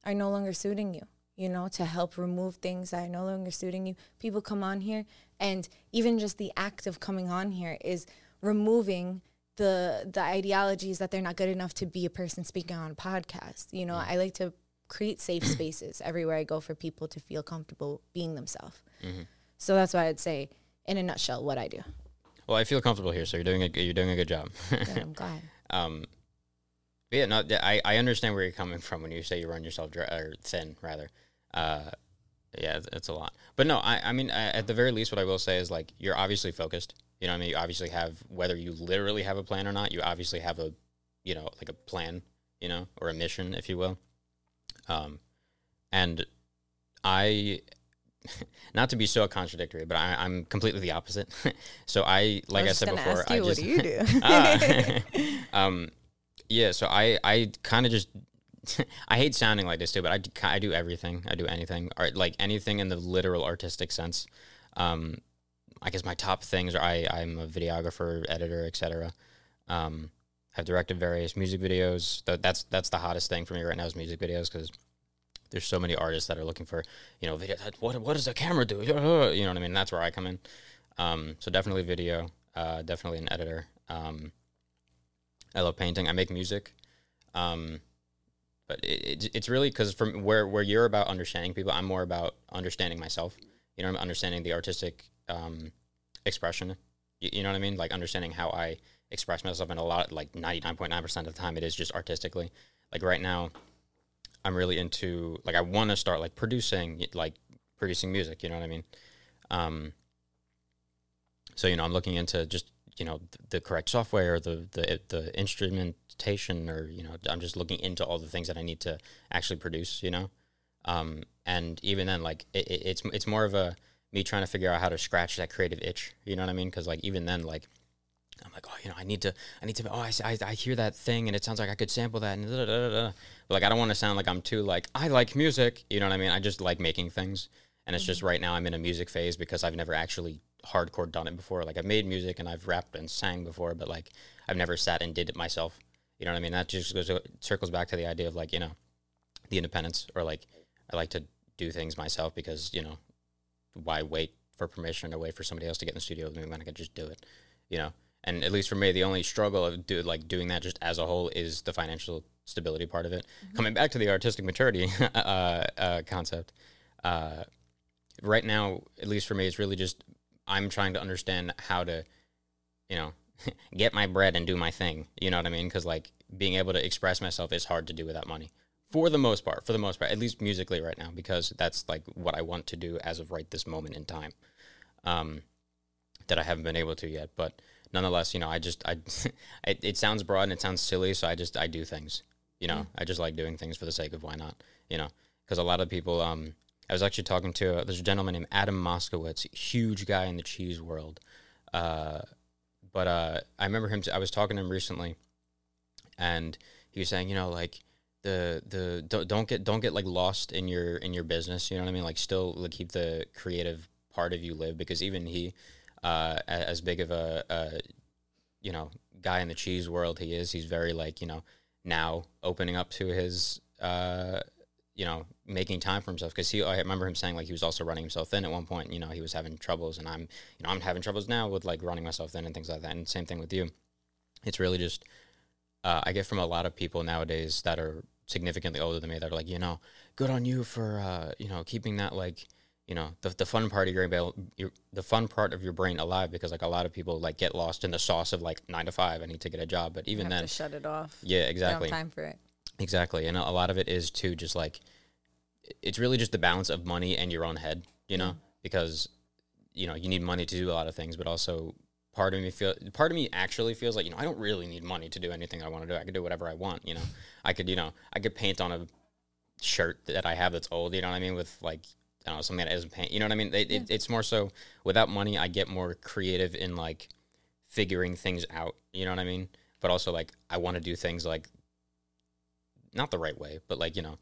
are no longer suiting you, you know, to help remove things that are no longer suiting you. People come on here, and even just the act of coming on here is removing the the ideologies that they're not good enough to be a person speaking on a podcast. You know, mm-hmm. I like to create safe spaces everywhere I go for people to feel comfortable being themselves. Mm-hmm. So that's why I'd say, in a nutshell, what I do. Well, I feel comfortable here, so you're doing a, you're doing a good job. Good, I'm glad. Um, yeah, no, I, I understand where you're coming from when you say you run yourself dry, or thin, rather. Uh, yeah, it's a lot. But no, I, I mean, at the very least, what I will say is, like, you're obviously focused. You know what I mean? You obviously have, whether you literally have a plan or not, you obviously have a, you know, like a plan, you know, or a mission, if you will. Um, and I, not to be so contradictory, but I, I'm completely the opposite. So I, like I, I said before, I just, what do you do? ah, um, yeah, so I, I kind of just, I hate sounding like this too, but I do, I do everything. I do anything, art, like anything in the literal artistic sense. Um, I guess my top things are I, I'm a videographer, editor, et cetera. Um, I've directed various music videos. That's that's the hottest thing for me right now is music videos because there's so many artists that are looking for, you know, video. What what does a camera do? You know what I mean? That's where I come in. Um, so definitely video. Uh, definitely an editor. Um, I love painting. I make music. Um, but it, it, it's really because from where, where you're about understanding people, I'm more about understanding myself. You know, I'm understanding the artistic um, expression. You, you know what I mean? Like understanding how I express myself, and a lot, like ninety-nine point nine percent of the time, it is just artistically. Like right now, I'm really into, like I want to start like producing, like producing music. You know what I mean? Um, so, you know, I'm looking into just, you know, th- the correct software, or the, the, the instrumentation, or, you know, I'm just looking into all the things that I need to actually produce, you know? Um, and even then, like it, it, it's, it's more of a me trying to figure out how to scratch that creative itch. You know what I mean? Cause like, even then, like, I'm like, oh, you know, I need to, I need to, oh, I, I, I hear that thing and it sounds like I could sample that. And da, da, da, da. But, like, I don't want to sound like I'm too, like, I like music. You know what I mean? I just like making things. And it's just right now I'm in a music phase because I've never actually hardcore done it before. Like I've made music and I've rapped and sang before, but like I've never sat and did it myself. You know what I mean? That just goes, circles back to the idea of like, you know, the independence, or like I like to do things myself because, you know, why wait for permission or wait for somebody else to get in the studio with me when I could just do it, you know? And at least for me, the only struggle of do, like doing that just as a whole is the financial stability part of it. Mm-hmm. Coming back to the artistic maturity uh, uh, concept, uh, right now, at least for me, it's really just I'm trying to understand how to, you know, get my bread and do my thing. You know what I mean? Because like being able to express myself is hard to do without money, for the most part. For the most part, at least musically right now, because that's like what I want to do as of right this moment in time, um, that I haven't been able to yet, but. Nonetheless, you know, I just, I, it, it sounds broad and it sounds silly, so I just, I do things, you know, mm. I just like doing things for the sake of why not, you know, because a lot of people, um, I was actually talking to, uh, there's a gentleman named Adam Moskowitz, huge guy in the cheese world, uh, but uh, I remember him, t- I was talking to him recently, and he was saying, you know, like, the, the, don't, don't get, don't get, like, lost in your, in your business, you know what I mean, like, still, like, keep the creative part of you live, because even he, Uh, as big of a, a, you know, guy in the cheese world he is, he's very, like, you know, now opening up to his, uh, you know, making time for himself. Because he, I remember him saying, like, he was also running himself thin at one point. You know, he was having troubles, and I'm, you know, I'm having troubles now with, like, running myself thin and things like that. And same thing with you. It's really just, uh, I get from a lot of people nowadays that are significantly older than me that are like, you know, good on you for, uh, you know, keeping that, like, you know, the the fun part of your, your the fun part of your brain alive, because like a lot of people like get lost in the sauce of like nine to five. I need to get a job, but even you have then, to shut it off. Yeah, exactly. You don't have time for it. Exactly, and a lot of it is too just like it's really just the balance of money and your own head, you know, mm-hmm. because you know you need money to do a lot of things, but also part of me feel part of me actually feels like you know I don't really need money to do anything I want to do. I could do whatever I want, you know. I could you know I could paint on a shirt that I have that's old. You know what I mean? With like. I don't know, something that isn't paint. You know what I mean? It, yeah. it, it's more so without money, I get more creative in like figuring things out. You know what I mean? But also like I want to do things like not the right way, but like, you know,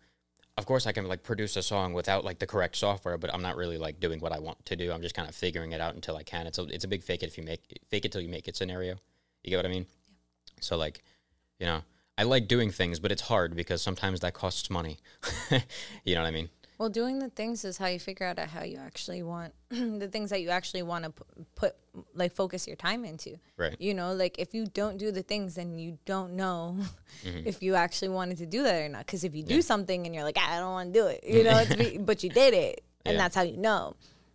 of course I can like produce a song without like the correct software, but I'm not really like doing what I want to do. I'm just kind of figuring it out until I can. It's a, it's a big fake it if you make fake it till you make it scenario. You get what I mean? Yeah. So like, you know, I like doing things, but it's hard because sometimes that costs money. You know what I mean? Well, doing the things is how you figure out how you actually want the things that you actually want to p- put, like, focus your time into. Right. You know, like, if you don't do the things, then you don't know mm-hmm. if you actually wanted to do that or not. Because if you do yeah. something and you're like, I don't want to do it, you know, it's be- but you did it. And yeah. that's how you know.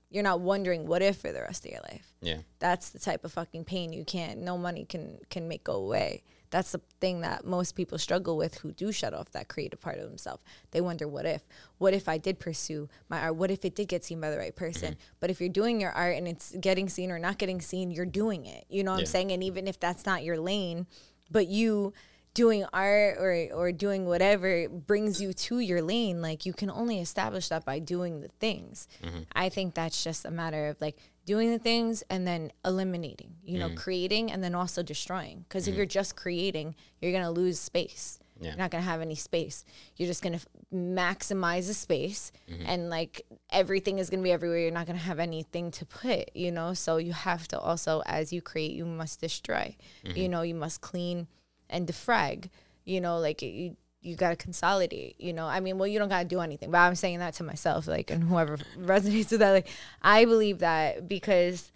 You're not wondering what if for the rest of your life. Yeah. That's the type of fucking pain you can't, no money can, can make go away. That's the thing that most people struggle with who do shut off that creative part of themselves. They wonder, what if? What if I did pursue my art? What if it did get seen by the right person? Mm-hmm. But if you're doing your art and it's getting seen or not getting seen, you're doing it. You know what yeah. I'm saying? And even if that's not your lane, but you doing art or, or doing whatever brings you to your lane, like you can only establish that by doing the things. Mm-hmm. I think that's just a matter of like, doing the things and then eliminating, you know, mm. creating and then also destroying. Because mm. if you're just creating, you're going to lose space. Yeah. You're not going to have any space. You're just going to f- maximize the space mm-hmm. and like everything is going to be everywhere. You're not going to have anything to put, you know, so you have to also, as you create, you must destroy, mm-hmm. you know, you must clean and defrag, you know, like you, you got to consolidate, you know, I mean, well, you don't got to do anything, but I'm saying that to myself, like, and whoever resonates with that, like, I believe that because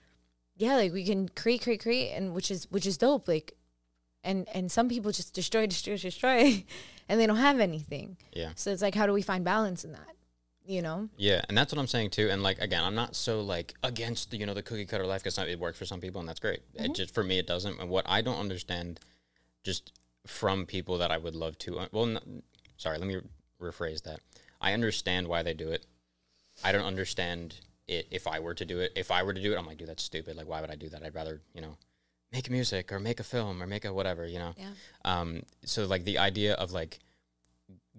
yeah, like we can create, create, create, and which is which is dope. Like, and and some people just destroy, destroy, destroy, and they don't have anything. Yeah. So it's like, how do we find balance in that? You know? Yeah, and that's what I'm saying too. And like, again, I'm not so like against the, you know, the cookie cutter life, because it works for some people, and that's great. Mm-hmm. It just, for me, it doesn't. And what I don't understand, just from people that I would love to, well, no, sorry, let me rephrase that. I understand why they do it. I don't understand it if I were to do it. If I were to do it, I'm like, dude, that's stupid. Like, why would I do that? I'd rather, you know, make music or make a film or make a whatever, you know? Yeah. Um. So like the idea of like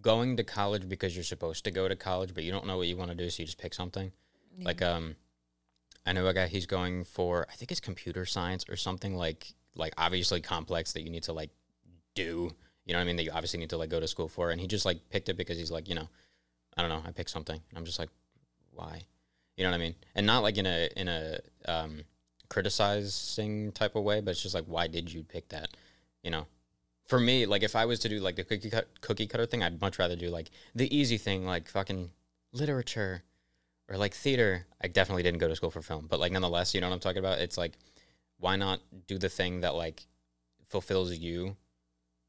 going to college because you're supposed to go to college, but you don't know what you want to do, so you just pick something. Yeah. Like, um, I know a guy, he's going for, I think it's computer science or something like, like obviously complex that you need to like do, you know what I mean? That you obviously need to like go to school for. And he just like picked it because he's like, you know, I don't know, I picked something. I'm just like, why? You know what I mean? And not like in a, in a, um, criticizing type of way, but it's just like, why did you pick that? You know? For me, like, if I was to do, like, the cookie, cut, cookie cutter thing, I'd much rather do, like, the easy thing, like, fucking literature or, like, theater. I definitely didn't go to school for film. But, like, nonetheless, you know what I'm talking about? It's, like, why not do the thing that, like, fulfills you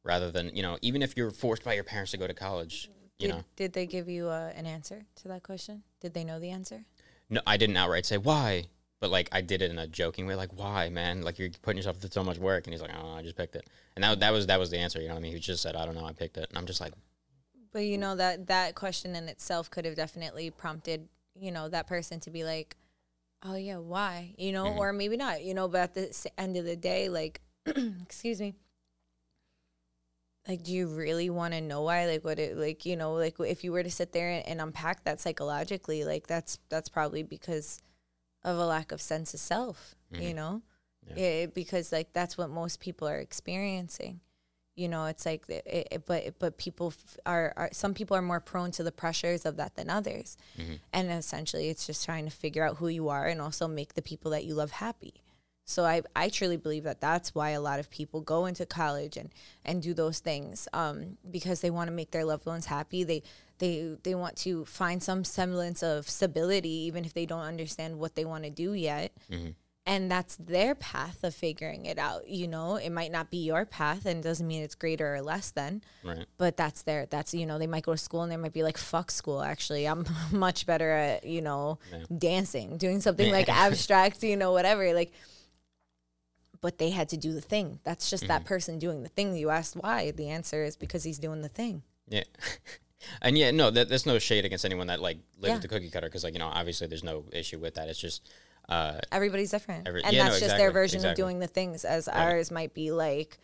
rather than, you know, even if you're forced by your parents to go to college, you did, know. Did they give you uh, an answer to that question? Did they know the answer? No, I didn't outright say, why? But, like, I did it in a joking way, like, why, man? Like, you're putting yourself through so much work. And he's like, I don't know, I just picked it. And that that was that was the answer, you know what I mean? He just said, I don't know, I picked it. And I'm just like. But, you know, that, that question in itself could have definitely prompted, you know, that person to be like, oh, yeah, why? You know, mm-hmm. or maybe not, you know. But at the end of the day, like, excuse me. Like, do you really want to know why? Like, what it, like, you know, like, if you were to sit there and, and unpack that psychologically, like, that's that's probably because of a lack of sense of self, mm-hmm. you know, yeah. it, because like that's what most people are experiencing. You know, it's like, it, it, but but people f- are, are, some people are more prone to the pressures of that than others. Mm-hmm. And essentially it's just trying to figure out who you are and also make the people that you love happy. So I, I truly believe that that's why a lot of people go into college and, and do those things, um, because they want to make their loved ones happy. They, they, they want to find some semblance of stability, even if they don't understand what they want to do yet. Mm-hmm. And that's their path of figuring it out. You know, it might not be your path, and it doesn't mean it's greater or less than, right. But that's their, that's, you know, they might go to school and they might be like, fuck school. Actually, I'm much better at, you know, yeah. dancing, doing something like abstract, you know, whatever, like, but they had to do the thing. That's just mm-hmm. that person doing the thing. You asked why. The answer is because he's doing the thing. Yeah. And yeah, no, that, that's no shade against anyone that like lives yeah. with the cookie cutter. Cause like, you know, obviously there's no issue with that. It's just, uh, everybody's different. Every, and yeah, that's no, just exactly, their version exactly. of doing the things, as right. ours might be like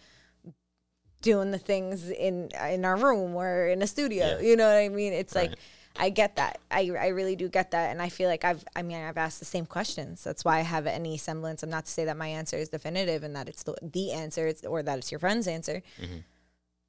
doing the things in, in our room or in a studio. Yeah. You know what I mean? It's right. like, I get that. I, I really do get that. And I feel like I've, I mean, I've asked the same questions. That's why I have any semblance. I'm not to say that my answer is definitive and that it's the, the answer it's, or that it's your friend's answer. Mm-hmm.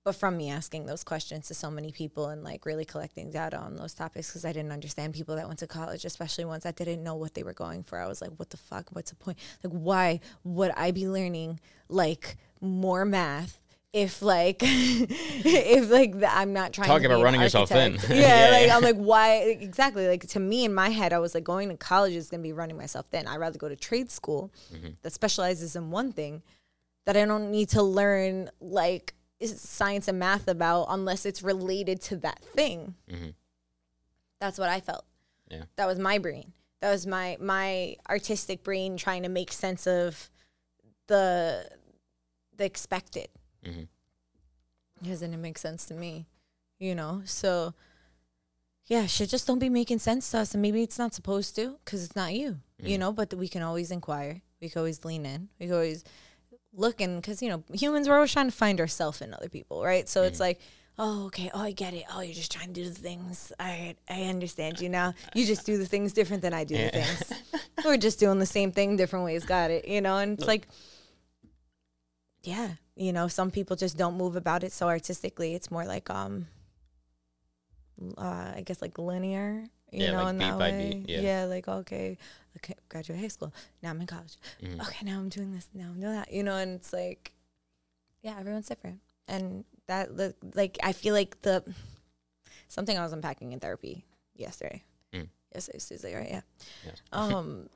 But from me asking those questions to so many people and like really collecting data on those topics, because I didn't understand people that went to college, especially ones that didn't know what they were going for. I was like, what the fuck? What's the point? Like, why would I be learning like more math? If like, if like the, I'm not trying Talk to talk about running yourself in, yeah, yeah, like I'm like, why like, exactly? Like to me in my head, I was like, going to college is gonna be running myself thin. I'd rather go to trade school mm-hmm. that specializes in one thing that I don't need to learn like science and math about unless it's related to that thing. Mm-hmm. That's what I felt. Yeah, that was my brain. That was my my artistic brain trying to make sense of the the expected. Mm-hmm. Because then it makes sense to me, you know. So, yeah, shit just don't be making sense to us, and maybe it's not supposed to, because it's not you, mm-hmm. you know. But th- we can always inquire. We can always lean in. We can always look in, because you know, humans are always trying to find ourselves in other people, right? So mm-hmm. it's like, oh, okay, oh, I get it. Oh, you're just trying to do the things. All right, I understand you now. You just do the things different than I do yeah. the things. We're just doing the same thing different ways. Got it, you know. And it's like, yeah. You know, some people just don't move about it so artistically. It's more like, um, uh, I guess, like linear, you yeah, know, like in beat that by way. Beat, yeah. yeah, like, okay, okay, graduate high school. Now I'm in college. Mm-hmm. Okay, now I'm doing this. Now I'm doing that. You know, and it's like, yeah, everyone's different. And that, like, I feel like the, something I was unpacking in therapy yesterday. Mm. Yesterday, Tuesday, right? Yeah. Yes. Um.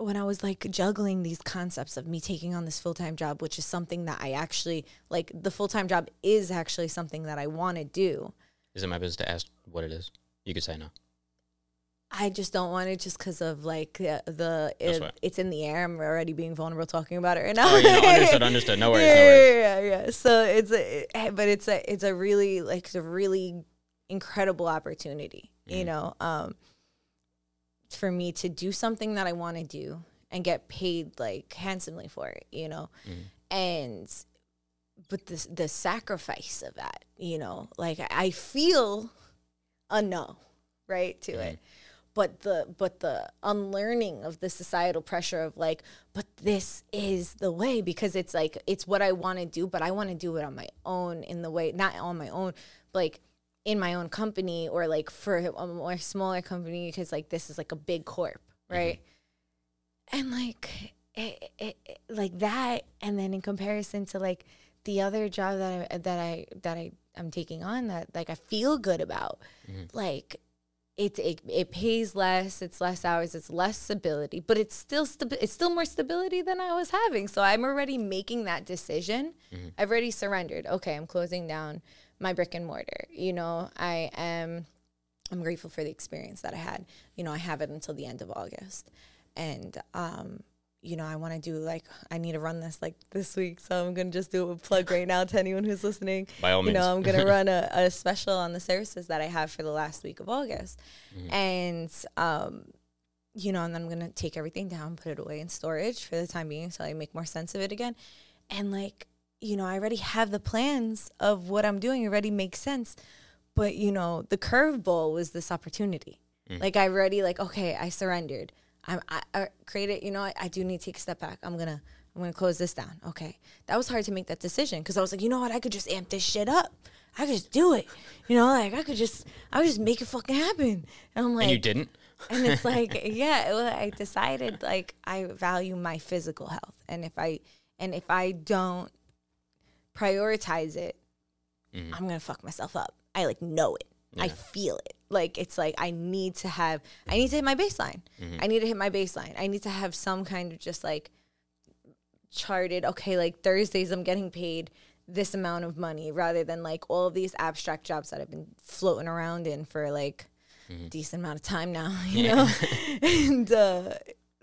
when I was like juggling these concepts of me taking on this full-time job, which is something that I actually like, the full-time job is actually something that I want to do. Is it my business to ask what it is? You could say no. I just don't want it just because of like the, the it, it's in the air. I'm already being vulnerable talking about it right now. Oh, yeah, understood, understood. No worries, yeah, no worries. Yeah, yeah, yeah. So it's a, but it's a, it's a really like it's a really incredible opportunity, mm. you know, um, for me to do something that I want to do and get paid like handsomely for it, you know, mm. and but the the sacrifice of that, you know, like I feel a no, right to mm. it. But the but the unlearning of the societal pressure of like, but this is the way, because it's like, it's what I want to do, but I want to do it on my own in the way, not on my own, like in my own company or like for a more smaller company, because like this is like a big corp, right? Mm-hmm. And like, it, it, it, like that, and then in comparison to like the other job that I, that I, that I am taking on that like I feel good about, mm-hmm. like, It, it it pays less, it's less hours, it's less stability, but it's still stabi- it's still more stability than I was having. So I'm already making that decision. Mm-hmm. I've already surrendered. Okay, I'm closing down my brick and mortar. You know, I am I'm grateful for the experience that I had. You know, I have it until the end of August. And um, you know, I want to do like, I need to run this like this week. So I'm going to just do a plug right now to anyone who's listening. By all means. You know, I'm going to run a, a special on the services that I have for the last week of August. Mm-hmm. And, um, you know, and then I'm going to take everything down, put it away in storage for the time being until I make more sense of it again. And like, you know, I already have the plans of what I'm doing, it already makes sense. But, you know, the curveball was this opportunity. Mm-hmm. Like I already like, okay, I surrendered. I'm, I, I created, you know, I, I do need to take a step back. I'm going to, I'm going to close this down. Okay. That was hard to make that decision. Cause I was like, you know what? I could just amp this shit up. I could just do it. You know, like I could just, I would just make it fucking happen. And I'm like, and you didn't? And it's like, yeah, well, I decided like I value my physical health. And if I, and if I don't prioritize it, mm-hmm. I'm going to fuck myself up. I like know it. Yeah. I feel it. Like, it's like, I need to have, I need to hit my baseline. Mm-hmm. I need to hit my baseline. I need to have some kind of just like charted, okay, like Thursdays I'm getting paid this amount of money rather than like all of these abstract jobs that I've been floating around in for like mm-hmm. a decent amount of time now, you yeah. know? And uh,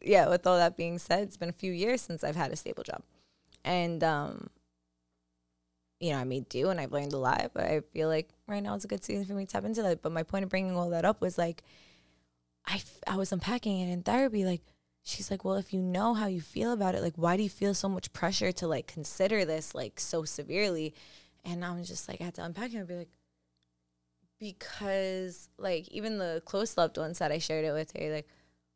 yeah, with all that being said, it's been a few years since I've had a stable job. And, um, you know, I made do and I've learned a lot, but I feel like right now it's a good season for me to tap into that. But my point of bringing all that up was like, I, f- I was unpacking it in therapy. Like, she's like, well, if you know how you feel about it, like, why do you feel so much pressure to like consider this like so severely? And I was just like, I had to unpack it and be like, because like even the close loved ones that I shared it with, they're like,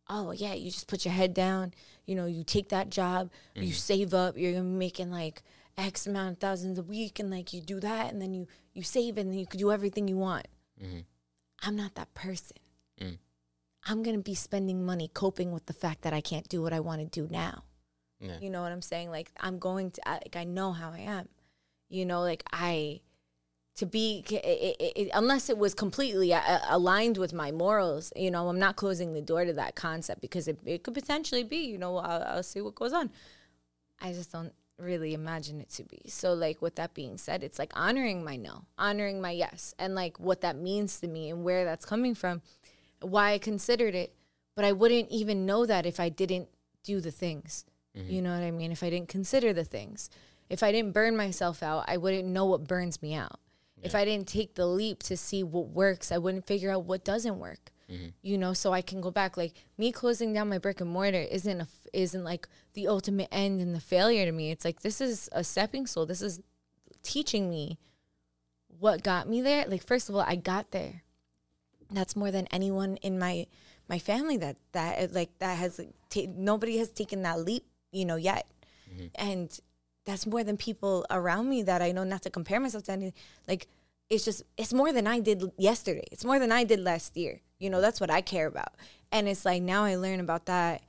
oh yeah, you just put your head down, you know, you take that job, mm-hmm. you save up, you're making like X amount of thousands a week, and like you do that, and then you you save, and then you could do everything you want. Mm-hmm. I'm not that person. Mm. I'm gonna be spending money coping with the fact that I can't do what I want to do now. Yeah. You know what I'm saying? Like I'm going to, like I know how I am. You know, like I to be it, it, it, unless it was completely a, a, aligned with my morals. You know, I'm not closing the door to that concept because it it could potentially be. You know, I'll, I'll see what goes on. I just don't really imagine it to be. So like with that being said, it's like honoring my no, honoring my yes, and like what that means to me and where that's coming from, why I considered it. But I wouldn't even know that if I didn't do the things. Mm-hmm. You know what I mean? If I didn't consider the things, if I didn't burn myself out, I wouldn't know what burns me out. Yeah. If I didn't take the leap to see what works, I wouldn't figure out what doesn't work. Mm-hmm. You know, so I can go back. Like me closing down my brick and mortar isn't a, isn't like the ultimate end and the failure to me. It's like this is a stepping stone. This is teaching me what got me there. Like first of all, I got there. That's more than anyone in my my family that that like that has ta- nobody has taken that leap, you know, yet. Mm-hmm. And that's more than people around me that I know not to compare myself to anything. Like it's just it's more than I did yesterday. It's more than I did last year. You know, that's what I care about. And it's like now I learn about that.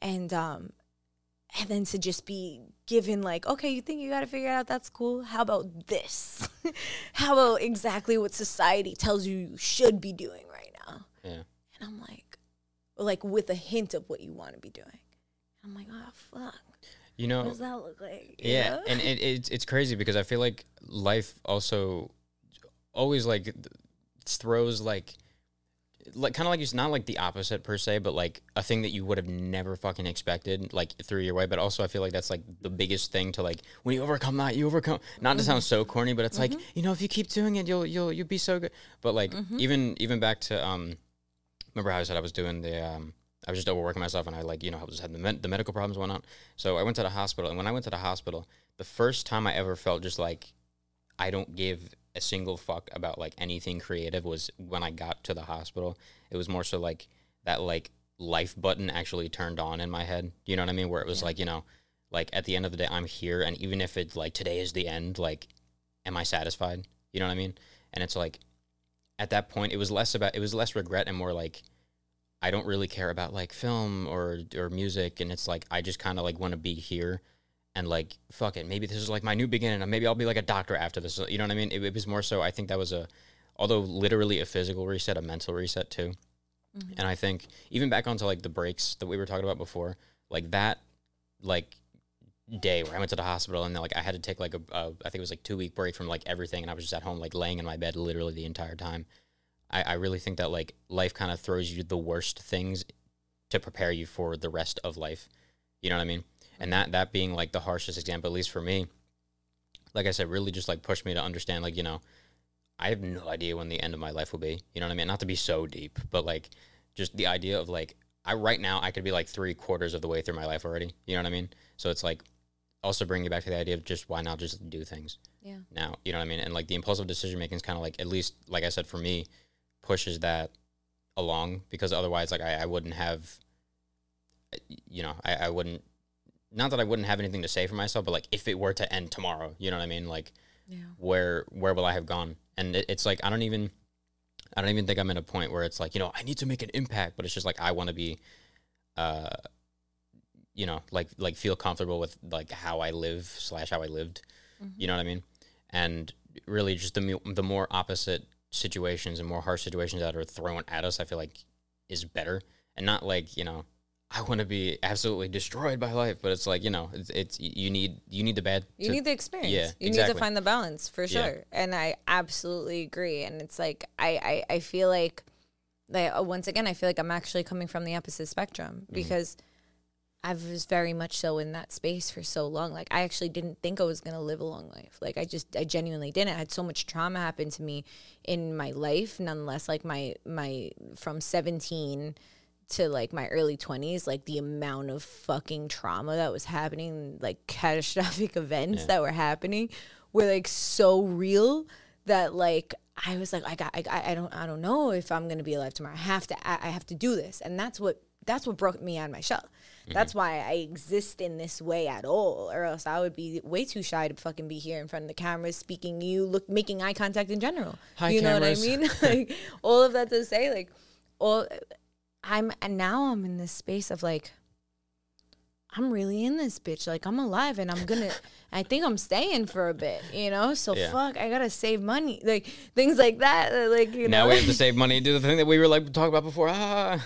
And um, and then to just be given like, okay, you think you got to figure it out? That's cool. How about this? How about exactly what society tells you you should be doing right now? Yeah. And I'm like, like with a hint of what you want to be doing. I'm like, oh, fuck. You know, what does that look like? You yeah, know? And it, it's it's crazy because I feel like life also always like throws like like kind of like it's not like the opposite per se, but like a thing that you would have never fucking expected like through your way. But also, I feel like that's like the biggest thing to like when you overcome that, you overcome. Not mm-hmm. to sound so corny, but it's mm-hmm. like you know if you keep doing it, you'll you'll you'll be so good. But like mm-hmm. even even back to um, remember how I said I was doing the um. I was just overworking myself, and I, like, you know, I was having the, med- the medical problems and whatnot. So I went to the hospital, and when I went to the hospital, the first time I ever felt just, like, I don't give a single fuck about, like, anything creative was when I got to the hospital. It was more so, like, that, like, life button actually turned on in my head. You know what I mean? Where it was, yeah. like, you know, like, at the end of the day, I'm here, and even if it's, like, today is the end, like, am I satisfied? You know what I mean? And it's, like, at that point, it was less about, it was less regret and more, like, I don't really care about like film or or music, and it's like I just kind of like want to be here, and like fuck it, maybe this is like my new beginning, and maybe I'll be like a doctor after this. You know what I mean? It, it was more so. I think that was a, although literally a physical reset, a mental reset too. Mm-hmm. And I think even back onto like the breaks that we were talking about before, like that, like day where I went to the hospital and then like I had to take like a, a I think it was like two week break from like everything, and I was just at home like laying in my bed literally the entire time. I, I really think that, like, life kind of throws you the worst things to prepare you for the rest of life. You know what I mean? And that, that being, like, the harshest example, at least for me, like I said, really just, like, pushed me to understand, like, you know, I have no idea when the end of my life will be. You know what I mean? Not to be so deep, but, like, just the idea of, like, I right now I could be, like, three quarters of the way through my life already. You know what I mean? So it's, like, also bringing you back to the idea of just why not just do things yeah. now? You know what I mean? And, like, the impulsive decision-making is kind of, like, at least, like I said, for me, pushes that along, because otherwise like I, I wouldn't have, you know, I, I wouldn't, not that I wouldn't have anything to say for myself, but like if it were to end tomorrow, you know what I mean? Like yeah. where, where will I have gone? And it, it's like, I don't even, I don't even think I'm in a point where it's like, you know, I need to make an impact, but it's just like, I want to be, uh, you know, like, like feel comfortable with like how I live slash how I lived, mm-hmm. you know what I mean? And really just the, the more opposite situations and more harsh situations that are thrown at us, I feel like is better, and not like, you know, I want to be absolutely destroyed by life, but it's like, you know, it's, it's you need you need the bad you to, need the experience yeah, you exactly. need to find the balance for sure yeah. And I absolutely agree, and it's like I, I I feel like that once again I feel like I'm actually coming from the opposite spectrum, because mm-hmm. I was very much so in that space for so long. Like I actually didn't think I was going to live a long life. Like I just, I genuinely didn't. I had so much trauma happen to me in my life. Nonetheless, like my, my, from seventeen to like my early twenties, like the amount of fucking trauma that was happening, like catastrophic events yeah. that were happening were like so real that like, I was like, I got, I, I don't, I don't know if I'm going to be alive tomorrow. I have to, I, I have to do this. And that's what, that's what broke me out of my shell. Mm-hmm. That's why I exist in this way at all, or else I would be way too shy to fucking be here in front of the cameras, speaking you, look, making eye contact in general. Hi, you cameras. Know what I mean? Like all of that to say, like, all I'm and now I'm in this space of like, I'm really in this bitch. Like I'm alive, and I'm gonna. I think I'm staying for a bit, you know. So yeah. fuck, I gotta save money, like things like that. Like you now know, now we have to save money and do the thing that we were like talking about before. Ah,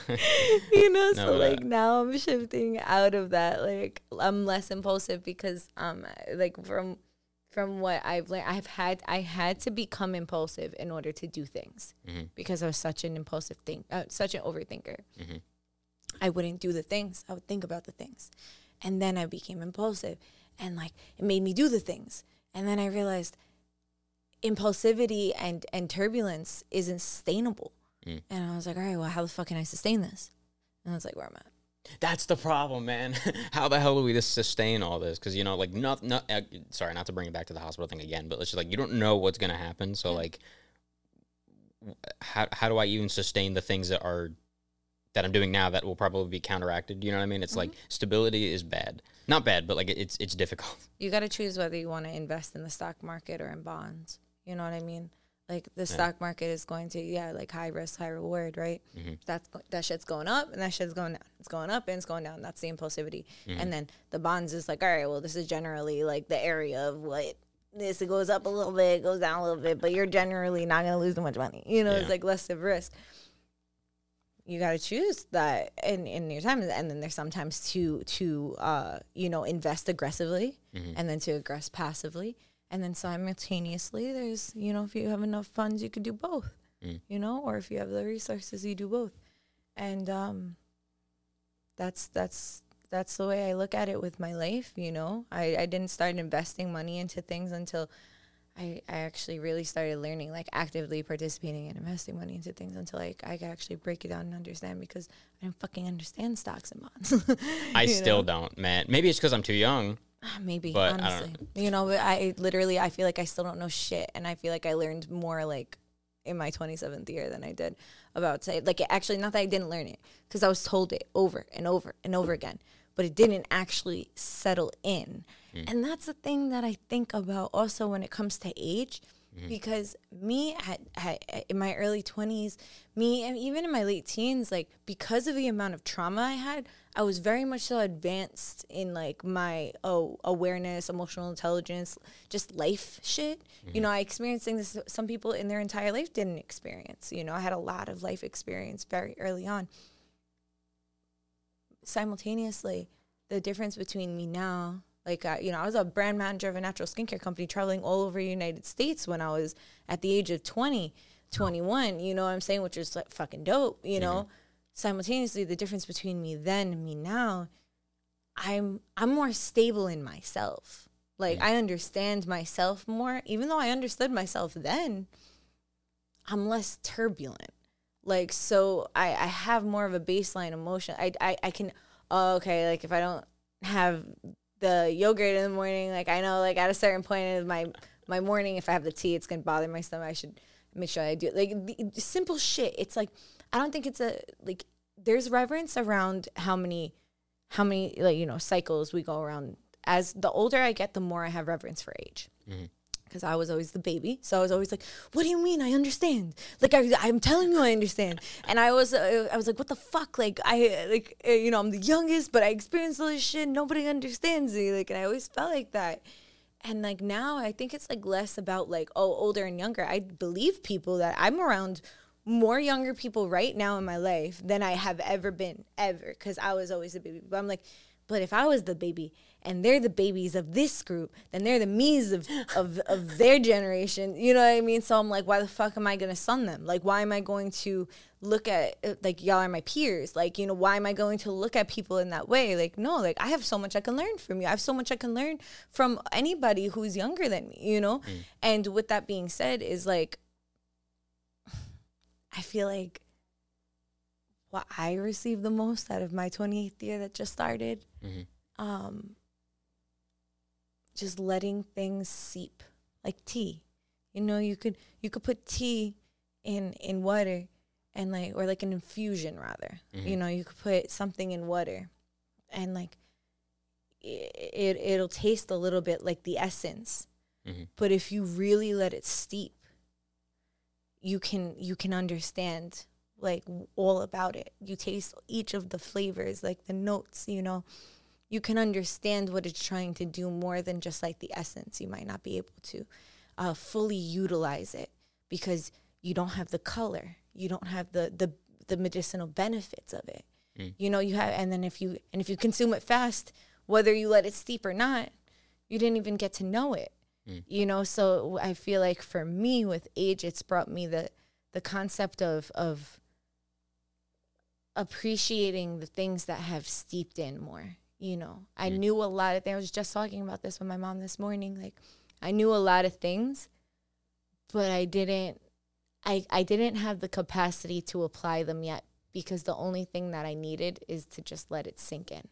you know. So no, like that. Now I'm shifting out of that. Like I'm less impulsive because um, like from from what I've learned, I've had I had to become impulsive in order to do things mm-hmm. because I was such an impulsive thing, uh, such an overthinker. Mm-hmm. I wouldn't do the things. I would think about the things. And then I became impulsive. And, like, it made me do the things. And then I realized impulsivity and, and turbulence isn't sustainable. Mm. And I was like, all right, well, how the fuck can I sustain this? And I was like, where am I? That's the problem, man. How the hell do we just sustain all this? Because, you know, like, not, not, uh, sorry, not to bring it back to the hospital thing again, but it's just like, you don't know what's going to happen. So, yeah. like, how how do I even sustain the things that are that I'm doing now that will probably be counteracted? You know what I mean? It's mm-hmm. like stability is bad. Not bad, but like it's it's difficult. You got to choose whether you want to invest in the stock market or in bonds. You know what I mean? Like the yeah. stock market is going to, yeah, like high risk, high reward, right? Mm-hmm. That's, that shit's going up and that shit's going down. It's going up and it's going down. That's the impulsivity. Mm-hmm. And then the bonds is like, all right, well, this is generally like the area of what this, it goes up a little bit, it goes down a little bit, but you're generally not going to lose too much money. You know, yeah. it's like less of risk. you got to choose that in, in your time. And then there's sometimes to, to uh, you know, invest aggressively mm-hmm. and then to aggress passively. And then simultaneously, there's, you know, if you have enough funds, you could do both, mm. you know, or if you have the resources, you do both. And um, that's that's that's the way I look at it with my life, you know. I, I didn't start investing money into things until I, I actually really started learning, like actively participating and investing money into things until like I could actually break it down and understand, because I didn't fucking understand stocks and bonds. I still know? don't, man. Maybe it's because I'm too young. Maybe, but honestly. Know. You know, I literally, I feel like I still don't know shit. And I feel like I learned more like in my twenty-seventh year than I did about, say, like, actually, not that I didn't learn it, because I was told it over and over and over again, but it didn't actually settle in. Mm. And that's the thing that I think about also when it comes to age, mm-hmm. because me at, at, in my early twenties, me, and even in my late teens, like, because of the amount of trauma I had, I was very much so advanced in, like, my oh, awareness, emotional intelligence, just life shit. Mm-hmm. You know, I experienced things that some people in their entire life didn't experience. You know, I had a lot of life experience very early on. Simultaneously, the difference between me now, like, uh, you know, I was a brand manager of a natural skincare company traveling all over the United States when I was at the age of twenty, twenty-one, you know what I'm saying, which was, like, fucking dope, you mm-hmm. know. Simultaneously, the difference between me then and me now, I'm I'm more stable in myself. Like, I understand myself more. Even though I understood myself then, I'm less turbulent. Like, so I, I have more of a baseline emotion. I, I, I can, oh, okay, like, if I don't have the yogurt in the morning, like, I know, like, at a certain point in my, my morning, if I have the tea, it's going to bother my stomach. I should make sure I do it. Like, the simple shit. It's like, I don't think it's a, like, there's reverence around how many, how many, like, you know, cycles we go around. As the older I get, the more I have reverence for age. Mm-hmm. Because I was always the baby. So I was always like, what do you mean I understand? Like, I, I'm telling you I understand. And I was uh, I was like, what the fuck? Like, I, like uh, you know, I'm the youngest, but I experienced all this shit. Nobody understands me. Like, and I always felt like that. And, like, now I think it's, like, less about, like, oh, older and younger. I believe people that I'm around more younger people right now in my life than I have ever been, ever. Because I was always the baby. But I'm like, but if I was the baby and they're the babies of this group, then they're the me's of, of, of their generation. You know what I mean? So I'm like, why the fuck am I going to sun them? Like, why am I going to look at, like, y'all are my peers? Like, you know, why am I going to look at people in that way? Like, no, like, I have so much I can learn from you. I have so much I can learn from anybody who's younger than me, you know? Mm. And with that being said is, like, I feel like what I received the most out of my twenty-eighth year that just started, mm-hmm. um, just letting things seep, like tea. You know, you could you could put tea in in water, and like or like an infusion rather. Mm-hmm. You know, you could put something in water, and like it, it it'll taste a little bit like the essence, mm-hmm. but if you really let it steep, you can you can understand. Like, all about it. You taste each of the flavors, like the notes, you know. You can understand what it's trying to do more than just, like, the essence. You might not be able to uh, fully utilize it because you don't have the color. You don't have the the, the medicinal benefits of it. Mm. You know, you have, and then if you, and if you consume it fast, whether you let it steep or not, you didn't even get to know it. Mm. You know, so I feel like for me with age, it's brought me the, the concept of, of, appreciating the things that have steeped in more, you know. I mm. knew a lot of things. I was just talking about this with my mom this morning. Like, I knew a lot of things, but I didn't, I, I didn't have the capacity to apply them yet because the only thing that I needed is to just let it sink in.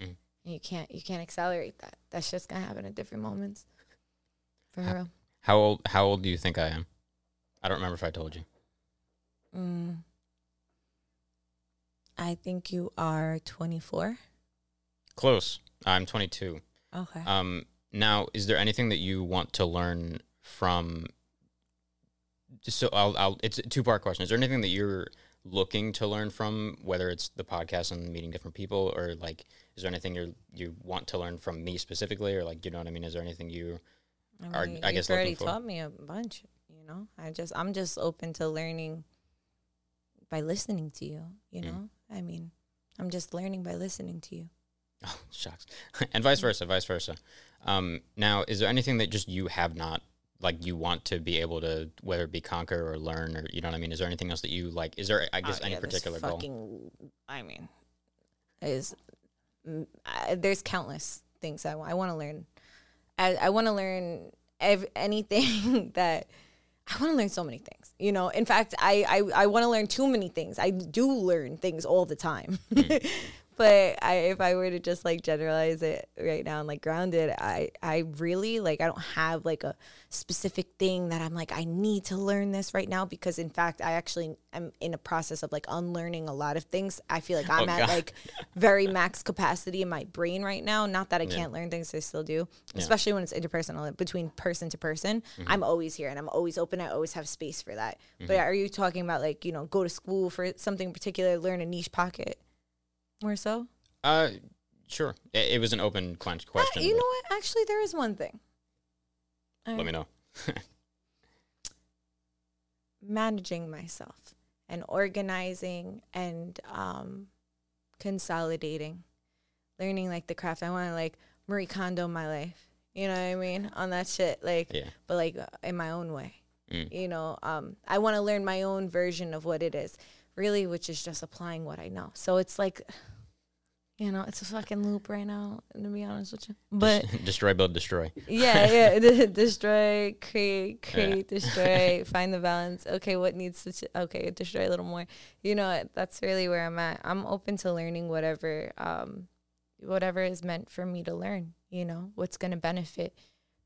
Mm. And you can't, you can't accelerate that. That's just going to happen at different moments. For how, real. How old, how old do you think I am? I don't remember if I told you. Mm. I think you are twenty-four. Close. I'm twenty-two. Okay. Um, now, is there anything that you want to learn from? Just so I'll, I'll, it's a two-part question. Is there anything that you're looking to learn from, whether it's the podcast and meeting different people, or like, is there anything you you want to learn from me specifically, or like, you know what I mean? Is there anything you are? I, mean, I guess you've already taught me a bunch. You know, I just I'm just open to learning by listening to you, you know? Mm. I mean, I'm just learning by listening to you. Oh, shucks. And vice versa, vice versa. Um, now, is there anything that just you have not, like, you want to be able to, whether it be conquer or learn, or, you know what I mean? Is there anything else that you, like, is there, I guess, oh, yeah, any particular fucking goal? I mean, is I, there's countless things I, I want to learn. I, I want to learn ev- anything that... I want to learn so many things, you know. In fact, I I, I want to learn too many things. I do learn things all the time. Mm. But I, if I were to just, like, generalize it right now and, like, ground it, I, I really, like, I don't have, like, a specific thing that I'm, like, I need to learn this right now because, in fact, I actually am in a process of, like, unlearning a lot of things. I feel like I'm oh, at, God. like, very max capacity in my brain right now. Not that I yeah. can't learn things. I still do, yeah. especially when it's interpersonal, between person to person. Mm-hmm. I'm always here, and I'm always open. I always have space for that. Mm-hmm. But are you talking about, like, you know, go to school for something particular, learn a niche pocket? More so? Uh, sure. It, it was an open question. Uh, you know what? Actually, there is one thing. All Let right. me know. Managing myself and organizing and um, consolidating. Learning, like, the craft. I want to, like, Marie Kondo my life. You know what I mean? On that shit. Like, yeah. But, like, in my own way. Mm. You know, um, I want to learn my own version of what it is. Really, which is just applying what I know. So it's like, you know, it's a fucking loop right now, to be honest with you. But destroy, build, destroy. Yeah, yeah. D- destroy, create, create, yeah. destroy, find the balance. Okay, what needs to, ch- okay, destroy a little more. You know, that's really where I'm at. I'm open to learning whatever, um, whatever is meant for me to learn, you know, what's going to benefit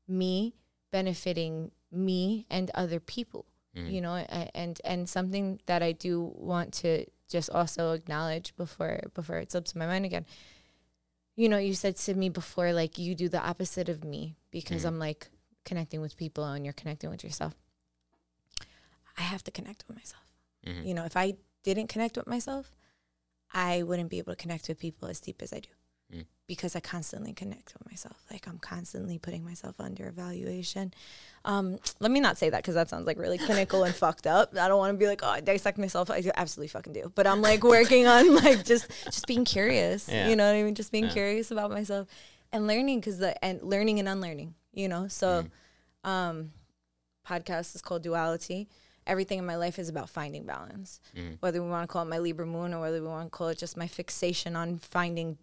me, benefiting me and other people. Mm. You know, and and something that I do want to just also acknowledge before before it slips my mind again. You know, you said to me before, like, you do the opposite of me because mm. I'm, like, connecting with people and you're connecting with yourself. I have to connect with myself. Mm-hmm. You know, if I didn't connect with myself, I wouldn't be able to connect with people as deep as I do. Mm. Because I constantly connect with myself. Like, I'm constantly putting myself under evaluation. Um, let me not say that because that sounds, like, really clinical and fucked up. I don't want to be like, oh, I dissect myself. I absolutely fucking do. But I'm, like, working on, like, just just being curious. Yeah. You know what I mean? Just being yeah. curious about myself and learning, because the and learning and unlearning, you know? So mm. um, podcast is called Duality. Everything in my life is about finding balance. Mm. Whether we want to call it my Libra moon or whether we want to call it just my fixation on finding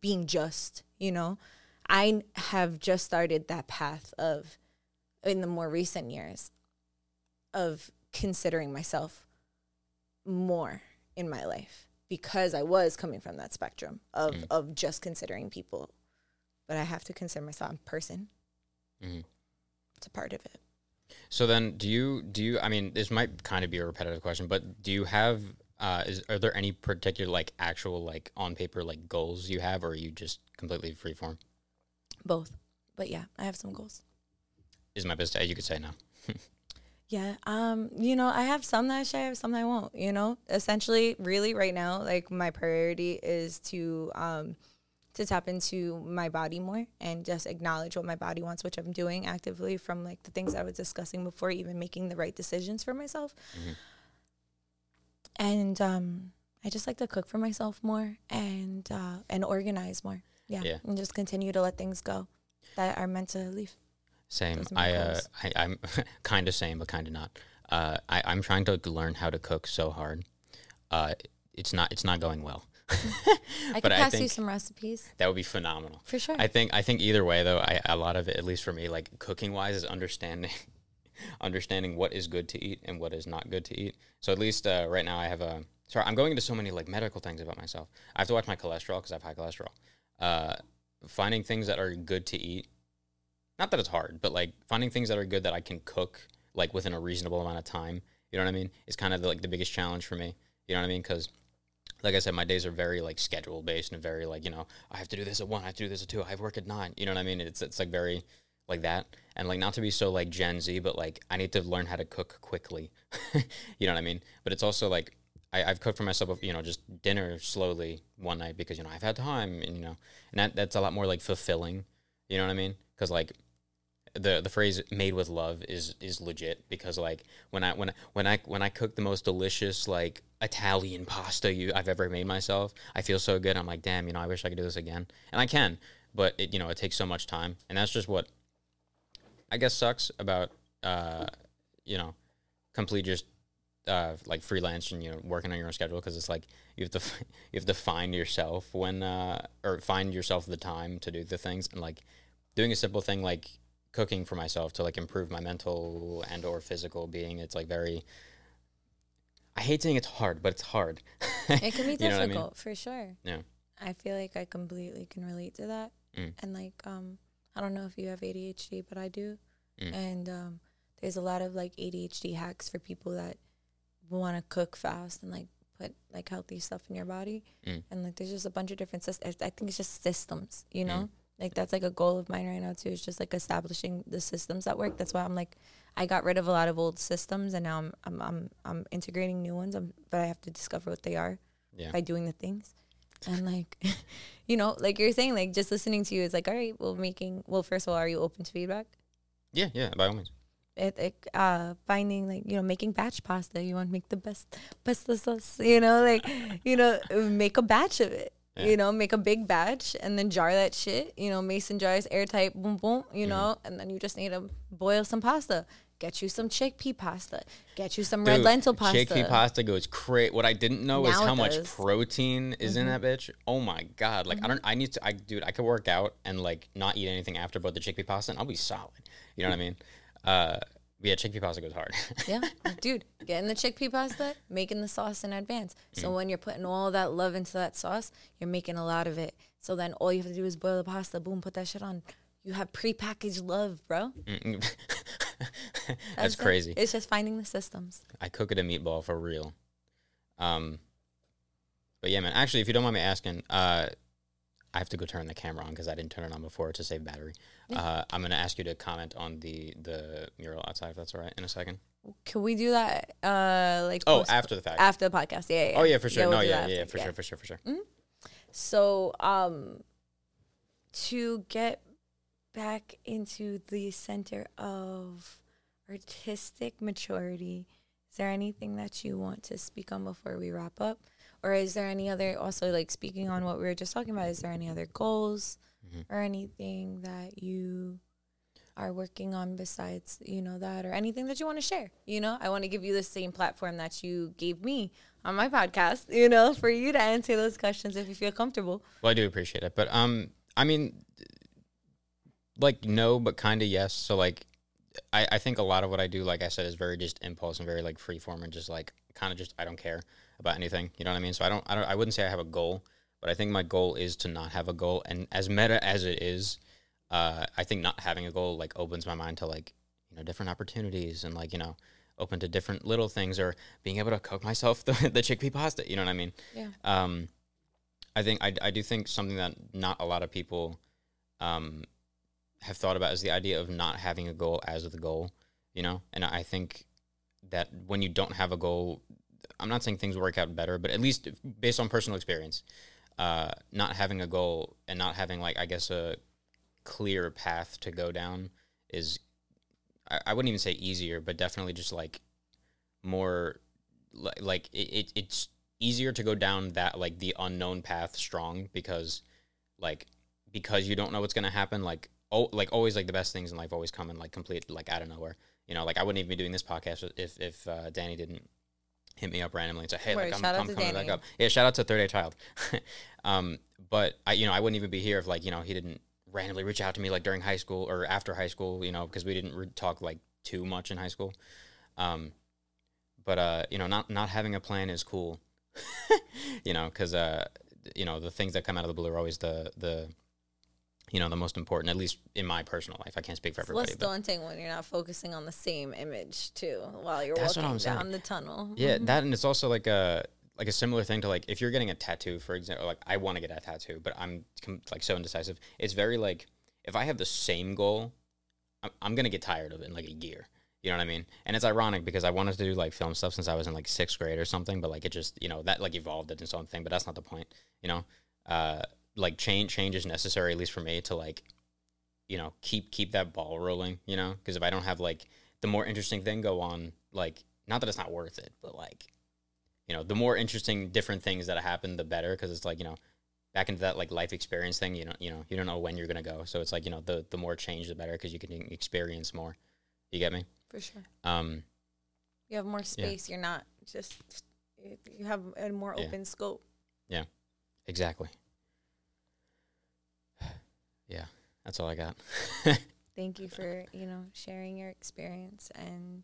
being just, you know, I have just started that path of, in the more recent years, of considering myself more in my life because I was coming from that spectrum of, mm. of just considering people. But I have to consider myself a person. Mm-hmm. It's a part of it. So then do you, do you, I mean, this might kind of be a repetitive question, but do you have... Uh, is, are there any particular, like, actual, like, on paper, like, goals you have, or are you just completely freeform? Both. But, yeah, I have some goals. Is my best day, you could say now. yeah. Um, you know, I have some that I should, I have some that I won't, you know. Essentially, really, right now, like, my priority is to um, to tap into my body more and just acknowledge what my body wants, which I'm doing actively from, like, the things I was discussing before, even making the right decisions for myself. Mm-hmm. And um, I just like to cook for myself more and uh, and organize more. Yeah. yeah. And just continue to let things go that are meant to leave. Same. I, uh, I, I'm kind of same, but kind of not. Uh, I, I'm trying to learn how to cook so hard. Uh, it's not it's not going well. I could pass I you some recipes. That would be phenomenal. For sure. I think I think either way, though, I, a lot of it, at least for me, like, cooking-wise is understanding. understanding what is good to eat and what is not good to eat. So at least uh, right now I have a... Sorry, I'm going into so many, like, medical things about myself. I have to watch my cholesterol because I have high cholesterol. Uh, finding things that are good to eat. Not that it's hard, but, like, finding things that are good that I can cook, like, within a reasonable amount of time. You know what I mean? It's kind of, like, the biggest challenge for me. You know what I mean? Because... Like I said, my days are very, like, schedule-based and very, like, you know, I have to do this at one, I have to do this at two, I have work at nine. You know what I mean? It's, it's like, very... like that, and, like, not to be so, like, Gen Z, but, like, I need to learn how to cook quickly. You know what I mean? But it's also, like, I, I've cooked for myself, you know, just dinner slowly one night because, you know, I've had time, and, you know, and that that's a lot more, like, fulfilling. You know what I mean? Because, like, the the phrase "made with love" is is legit, because like when I when I, when I when I cook the most delicious like Italian pasta you I've ever made myself, I feel so good. I'm like, damn, you know, I wish I could do this again, and I can, but it you know it takes so much time, and that's just what I guess sucks about uh you know complete just. Uh, like freelance and you know working on your own schedule, because it's like you have to f- you have to find yourself when uh, or find yourself the time to do the things, and like doing a simple thing like cooking for myself to like improve my mental and or physical being. It's like very I hate saying it's hard, but it's hard. It can be difficult. You know what I mean? For sure. Yeah, I feel like I completely can relate to that. Mm. And like um, I don't know if you have A D H D, but I do. Mm. And um, there's a lot of like A D H D hacks for people that want to cook fast and like put like healthy stuff in your body. Mm. And like there's just a bunch of different systems. I think it's just systems, you know. Mm. Like that's like a goal of mine right now too, is just like establishing the systems that work. That's why I'm like I got rid of a lot of old systems, and now I'm I'm I'm, I'm integrating new ones, I'm, but I have to discover what they are yeah. by doing the things. And like you know, like you're saying, like just listening to you is like, all right, well making well first of all, are you open to feedback? Yeah, yeah, by all means. It, it, uh, finding like you know making batch pasta, you want to make the best pasta sauce, you know like you know make a batch of it, yeah. you know make a big batch and then jar that shit, you know mason jars, airtight, boom boom, you mm. know and then you just need to boil some pasta, get you some chickpea pasta, get you some Dude, red lentil pasta. Chickpea pasta goes crazy. What I didn't know now is how much protein is mm-hmm. in that bitch. Oh my god, like mm-hmm. I don't I need to I dude I could work out and like not eat anything after but the chickpea pasta and I'll be solid, you know what I mean? Uh, yeah, chickpea pasta goes hard. Yeah, dude, getting the chickpea pasta, making the sauce in advance. So mm. when you're putting all that love into that sauce, you're making a lot of it. So then all you have to do is boil the pasta, boom, put that shit on. You have prepackaged love, bro. That's, That's crazy. It. It's just finding the systems. I cook it a meatball for real. Um, but yeah, man, actually, if you don't mind me asking, uh, I have to go turn the camera on because I didn't turn it on before to save battery. Yeah. Uh, I'm going to ask you to comment on the, the mural outside, if that's all right, in a second. Can we do that? Uh, like Oh, after the fact. After the podcast, yeah, yeah. Oh, yeah, for sure. Yeah, we'll no, yeah, yeah, for yeah. sure, for sure, for sure. Mm-hmm. So um, to get back into the center of artistic maturity, is there anything that you want to speak on before we wrap up? Or is there any other, also like speaking on what we were just talking about, is there any other goals mm-hmm. or anything that you are working on besides, you know, that, or anything that you want to share? You know, I want to give you the same platform that you gave me on my podcast, you know, for you to answer those questions if you feel comfortable. Well, I do appreciate it. But, um, I mean, like, no, but kind of yes. So, like, I, I think a lot of what I do, like I said, is very just impulse and very, like, freeform and just, like, kind of just, I don't care about anything, you know what I mean? So I don't, I don't, I wouldn't say I have a goal, but I think my goal is to not have a goal. And as meta as it is, uh, I think not having a goal like opens my mind to like, you know, different opportunities and like, you know, open to different little things or being able to cook myself the, the chickpea pasta, you know what I mean? Yeah. Um, I think, I, I do think something that not a lot of people um, have thought about is the idea of not having a goal as the goal, you know? And I think that when you don't have a goal, I'm not saying things work out better, but at least based on personal experience, uh, not having a goal and not having, like, I guess a clear path to go down is, I, I wouldn't even say easier, but definitely just, like, more, li- like, it, it, it's easier to go down that, like, the unknown path strong because, like, because you don't know what's going to happen, like, oh, like, always, like, the best things in life always come in, like, complete, like, out of nowhere. You know, like, I wouldn't even be doing this podcast if, if uh, Danny didn't hit me up randomly and say, hey, Word, like, I'm, I'm coming Danny. back up. Yeah, shout out to Third Day Child. um, but, I, you know, I wouldn't even be here if, like, you know, he didn't randomly reach out to me, like, during high school or after high school, you know, because we didn't re- talk, like, too much in high school. Um, but, uh, you know, not, not having a plan is cool, you know, because, uh, you know, the things that come out of the blue are always the, the you know, the most important, at least in my personal life. I can't speak for everybody. It's less daunting when you're not focusing on the same image, too, while you're walking down saying. the tunnel. Yeah, mm-hmm. that, and it's also like a like a similar thing to, like, if you're getting a tattoo, for example, like, I want to get a tattoo, but I'm, like, so indecisive. It's very, like, if I have the same goal, I'm, I'm going to get tired of it in, like, a year. You know what I mean? And it's ironic because I wanted to do, like, film stuff since I was in, like, sixth grade or something, but, like, it just, you know, that, like, evolved into its own thing, but that's not the point, you know? Uh... like change change is necessary, at least for me, to like you know, keep keep that ball rolling, you know, because if I don't have, like, the more interesting thing go on, like, not that it's not worth it, but, like, you know, the more interesting different things that happen, the better, because it's, like, you know, back into that, like, life experience thing, you don't, you know, you don't know when you're going to go. So it's, like, you know, the, the more change, the better, because you can experience more. You get me? For sure. Um, you have more space. Yeah. You're not just, you have a more yeah. open scope. Yeah, exactly. Yeah, that's all I got. Thank you for, you know, sharing your experience, and,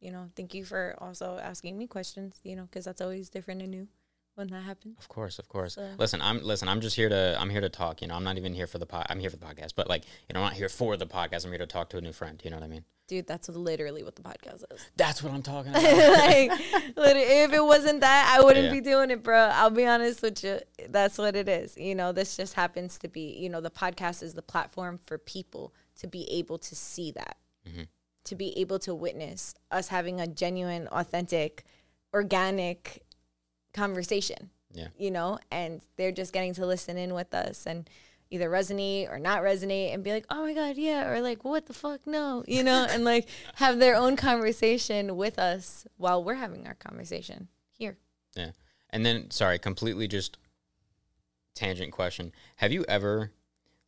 you know, thank you for also asking me questions, you know, because that's always different and new when that happens. Of course, of course. So. Listen, I'm listen, I'm just here to I'm here to talk, you know. I'm not even here for the pod I'm here for the podcast, but, like, you know, I'm not here for the podcast. I'm here to talk to a new friend, you know what I mean? Dude, that's literally what the podcast is. That's what I'm talking about. Like, literally, if it wasn't that, I wouldn't yeah. be doing it, bro. I'll be honest with you. That's what it is. You know, this just happens to be, you know, the podcast is the platform for people to be able to see that, mm-hmm. to be able to witness us having a genuine, authentic, organic conversation, yeah. you know, and they're just getting to listen in with us and either resonate or not resonate and be like, oh my God, yeah, or like, what the fuck, no, you know, and, like, have their own conversation with us while we're having our conversation here. Yeah. And then, sorry, completely just tangent question. Have you ever,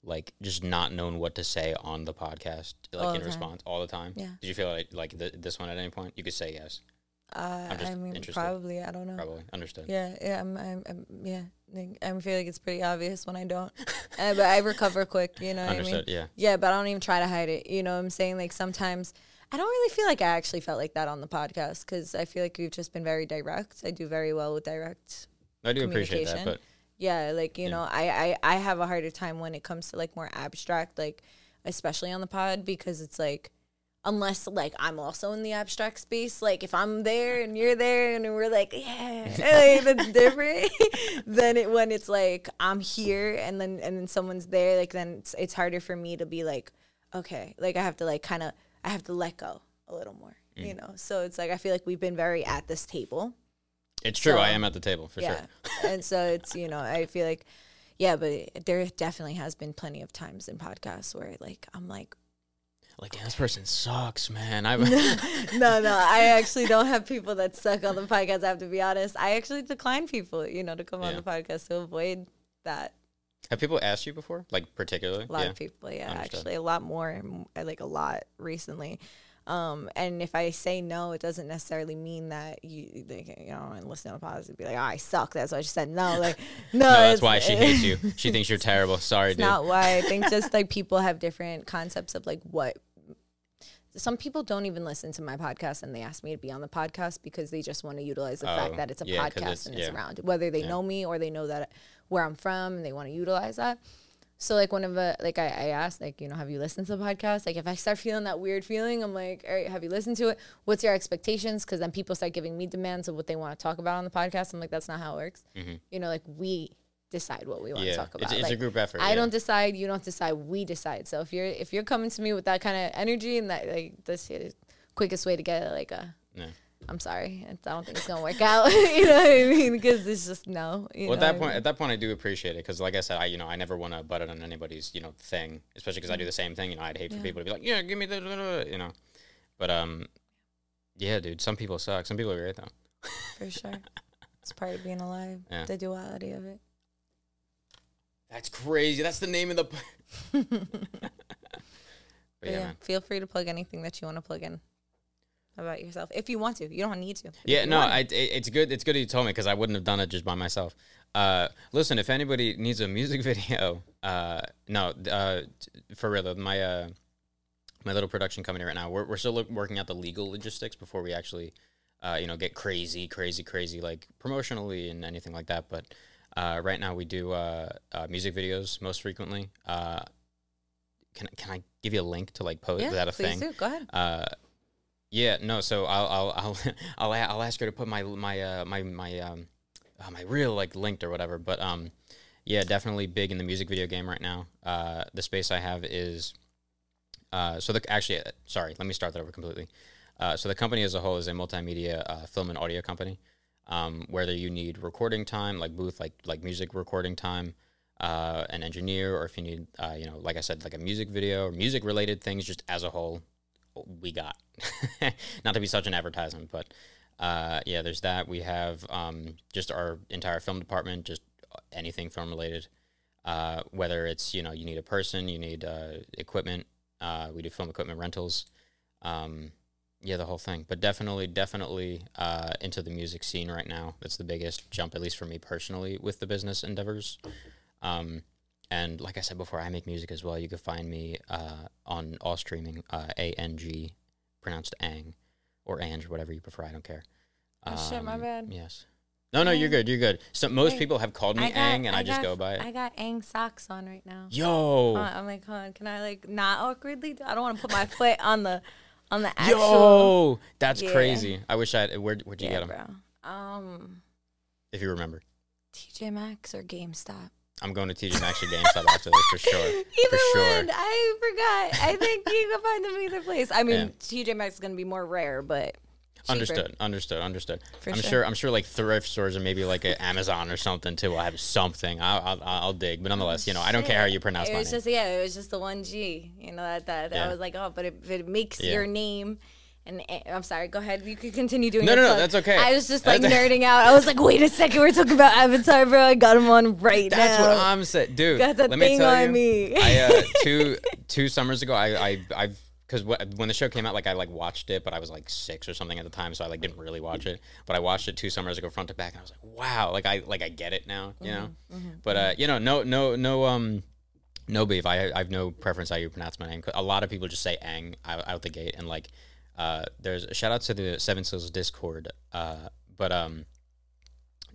like, just not known what to say on the podcast, like, all in response all the time? Yeah. Did you feel like, like th- this one at any point? You could say yes. Uh, I mean, interested. probably, I don't know. Probably, understood. Yeah, yeah, I'm, I'm, I'm yeah. Like, I feel like it's pretty obvious when I don't. uh, but I recover quick, you know what understood, I mean? Yeah. Yeah, but I don't even try to hide it, you know what I'm saying? Like, sometimes, I don't really feel like I actually felt like that on the podcast, because I feel like we've just been very direct. I do very well with direct I do appreciate that, but. Yeah, like, you yeah. know, I, I, I have a harder time when it comes to, like, more abstract, like, especially on the pod, because it's, like, unless, like, I'm also in the abstract space. Like, if I'm there and you're there and we're like, yeah, like, that's different than it, when it's like I'm here and then and then someone's there. Like, then it's, it's harder for me to be like, okay, like, I have to, like, kind of, I have to let go a little more, mm. you know? So it's like, I feel like we've been very at this table. It's true. So, I am at the table for yeah. sure. And so it's, you know, I feel like, yeah, but there definitely has been plenty of times in podcasts where, like, I'm like, Like, damn, this person sucks, man. I No, no, I actually don't have people that suck on the podcast, I have to be honest. I actually decline people, you know, to come yeah. on the podcast to avoid that. Have people asked you before, like, particularly? A lot yeah. of people, yeah, Understood. actually. A lot more, like, a lot recently. Um, and if I say no, it doesn't necessarily mean that you, like, you know, and listen to a podcast and be like, oh, I suck. That's why I just said no. Like, no, no that's why she hates you. She thinks you're terrible. Sorry, it's dude. Not why. I think just, like, people have different concepts of, like, what. Some people don't even listen to my podcast and they ask me to be on the podcast because they just want to utilize the oh, fact that it's a yeah, podcast it's, and yeah. it's around. Whether they yeah. know me or they know that where I'm from and they want to utilize that. So, like, one of the, like, I, I asked, like, you know, have you listened to the podcast? Like, if I start feeling that weird feeling, I'm like, all right, have you listened to it? What's your expectations? Because then people start giving me demands of what they want to talk about on the podcast. I'm like, that's not how it works. Mm-hmm. You know, like, we decide what we want yeah. to talk about. It's, it's like, a group effort. I yeah. don't decide. You don't decide. We decide. So if you're if you're coming to me with that kind of energy and that, like, this is the quickest way to get, like, a, yeah. I'm sorry, I don't think it's gonna work out. You know what I mean? Because it's just no. You well, know at that point, I mean? at that point, I do appreciate it because, like I said, I you know I never want to butt it on anybody's you know thing, especially because mm-hmm. I do the same thing. You know, I'd hate yeah. for people to be like, yeah, give me the you know, but um, yeah, dude, some people suck. Some people are great though. For sure, it's part of being alive. Yeah. The duality of it. That's crazy. That's the name of the... but but yeah, yeah feel free to plug anything that you want to plug in about yourself. If you want to. You don't need to. Yeah, no, I, it, it's good It's good you told me because I wouldn't have done it just by myself. Uh, listen, if anybody needs a music video... Uh, no, uh, for real, my uh, my little production company right now, we're, we're still look, working out the legal logistics before we actually uh, you know, get crazy, crazy, crazy, like promotionally and anything like that, but... Uh, right now we do uh, uh, music videos most frequently. Uh, can can I give you a link to like post? Yeah, is that a please thing? Do. Go ahead. Uh, yeah, no. So I'll I'll I'll I'll, I'll ask her to put my my uh, my my um uh, my real like linked or whatever. But um, yeah, definitely big in the music video game right now. Uh, the space I have is uh so the actually uh, sorry let me start that over completely. Uh, so the company as a whole is a multimedia uh, film and audio company. Um, whether you need recording time, like booth, like like music recording time, uh, an engineer, or if you need, uh, you know, like I said, like a music video or music related things, just as a whole, we got. Not to be such an advertisement, but uh, yeah, there's that. We have um, just our entire film department, just anything film related, uh, whether it's, you know, you need a person, you need uh, equipment. Uh, we do film equipment rentals. Um, yeah, the whole thing. But definitely, definitely uh, into the music scene right now. That's the biggest jump, at least for me personally, with the business endeavors. Um, and like I said before, I make music as well. You can find me uh, on all streaming, uh, A N G, pronounced Aang, or Ange, whatever you prefer. I don't care. Um, oh, shit, my bad. Yes. No, no, you're good, you're good. So most people have called me got, Aang, and I, I just got, go by it. I got Aang socks on right now. Yo! Uh, I'm like, hold on, can I, like, not awkwardly? Do- I don't want to put my foot on the on the actual... Yo! That's yeah. crazy. I wish I had... Where, where'd you yeah, get them? Bro. Um, if you remember. T J Maxx or GameStop? I'm going to T J Maxx or GameStop after this, for sure. Either for sure. One, I forgot. I think you can find them either place. I mean, yeah. T J Maxx is going to be more rare, but... Cheaper. Understood, understood, understood. For I'm sure. sure, I'm sure, like thrift stores or maybe like a Amazon or something too. I have something. I'll, I'll, I'll dig, but nonetheless, you know, I don't care how you pronounce it. It was my just, name. yeah, it was just the one G. You know that that yeah. I was like, oh, but if it, it makes yeah. your name, and I'm sorry, go ahead, you could continue doing. No, no, plug. no, that's okay. I was just like that's nerding out. I was like, wait a second, we're talking about Avatar, bro. I got him on right that's now. That's what I'm saying, dude. Got that let thing me tell on you, me. I, uh, two two summers ago, I, I I've. Because when the show came out, like, I, like, watched it, but I was, like, six or something at the time, so I, like, didn't really watch it. But I watched it two summers ago, front to back, and I was like, wow, like, I like I get it now, you know? Mm-hmm, mm-hmm, but, uh, you know, no, no, no, um, no beef. I, I have no preference how you pronounce my name. A lot of people just say Aang out, out the gate, and, like, uh, there's a shout-out to the Seven Seals Discord, uh, but, um,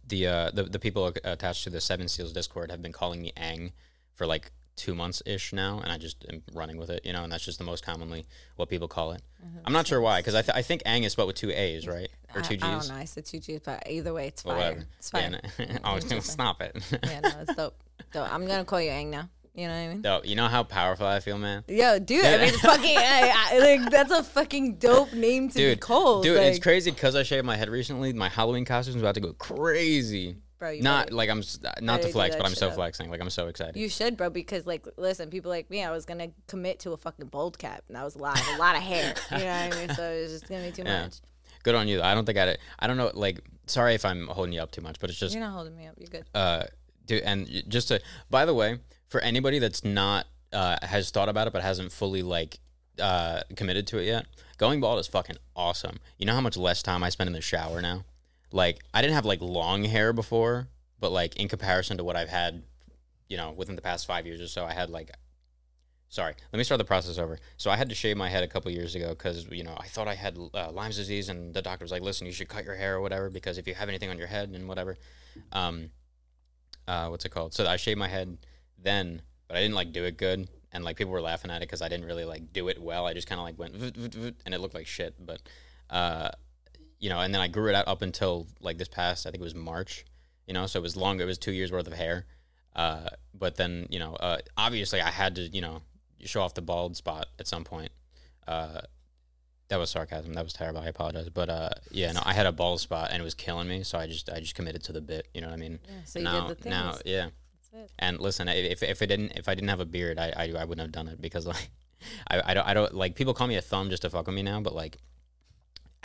the, uh, the, the people attached to the Seven Seals Discord have been calling me Aang for, like, two months-ish now, and I just am running with it, you know, and that's just the most commonly what people call it. Mm-hmm. I'm not sure why, because I, th- I think Aang is spelled with two A's, right? Or two G's? I, I don't know, I said two G's, but either way, it's fire. Whatever. It's fire. Yeah, no. Oh, it's stop it. Yeah, no, it's dope. dope. I'm going to call you Aang now. You know what I mean? Dope. You know how powerful I feel, man? Yo, dude, I mean, fucking, I, I, like, that's a fucking dope name to dude, be called. Dude, like, it's crazy, because I shaved my head recently, my Halloween costume's about to go crazy. Bro, not like I'm not to flex, but I'm so up. flexing. Like I'm so excited. You should, bro, because like, listen, people like me, I was gonna commit to a fucking bold cap, and that was a lot, a lot of hair. You know what I mean? So it was just gonna be too yeah. much. Good on you, though. I don't think I, I don't know. Like, sorry if I'm holding you up too much, but it's just you're not holding me up. You're good. Uh, dude, and just to, by the way, for anybody that's not uh has thought about it but hasn't fully like uh committed to it yet, going bald is fucking awesome. You know how much less time I spend in the shower now. Like, I didn't have, like, long hair before, but, like, in comparison to what I've had, you know, within the past five years or so, I had, like, sorry, let me start the process over. So I had to shave my head a couple years ago because, you know, I thought I had uh, Lyme's disease, and the doctor was like, listen, you should cut your hair or whatever because if you have anything on your head and whatever, um, uh, what's it called? So I shaved my head then, but I didn't, like, do it good, and, like, people were laughing at it because I didn't really, like, do it well. I just kind of, like, went, voot, voot, voot, and it looked like shit, but, uh... you know, and then I grew it out up until, like, this past, I think it was March, you know, so it was long, it was two years worth of hair, uh, but then, you know, uh, obviously I had to, you know, show off the bald spot at some point, uh, that was sarcasm, that was terrible, I apologize, but, uh, yeah, no, I had a bald spot, and it was killing me, so I just, I just committed to the bit, you know what I mean, yeah, so you now, did the things. now, yeah, That's it. And listen, if, if it didn't, if I didn't have a beard, I, I, I wouldn't have done it, because, like, I, I don't, I don't, like, people call me a thumb just to fuck with me now, but, like,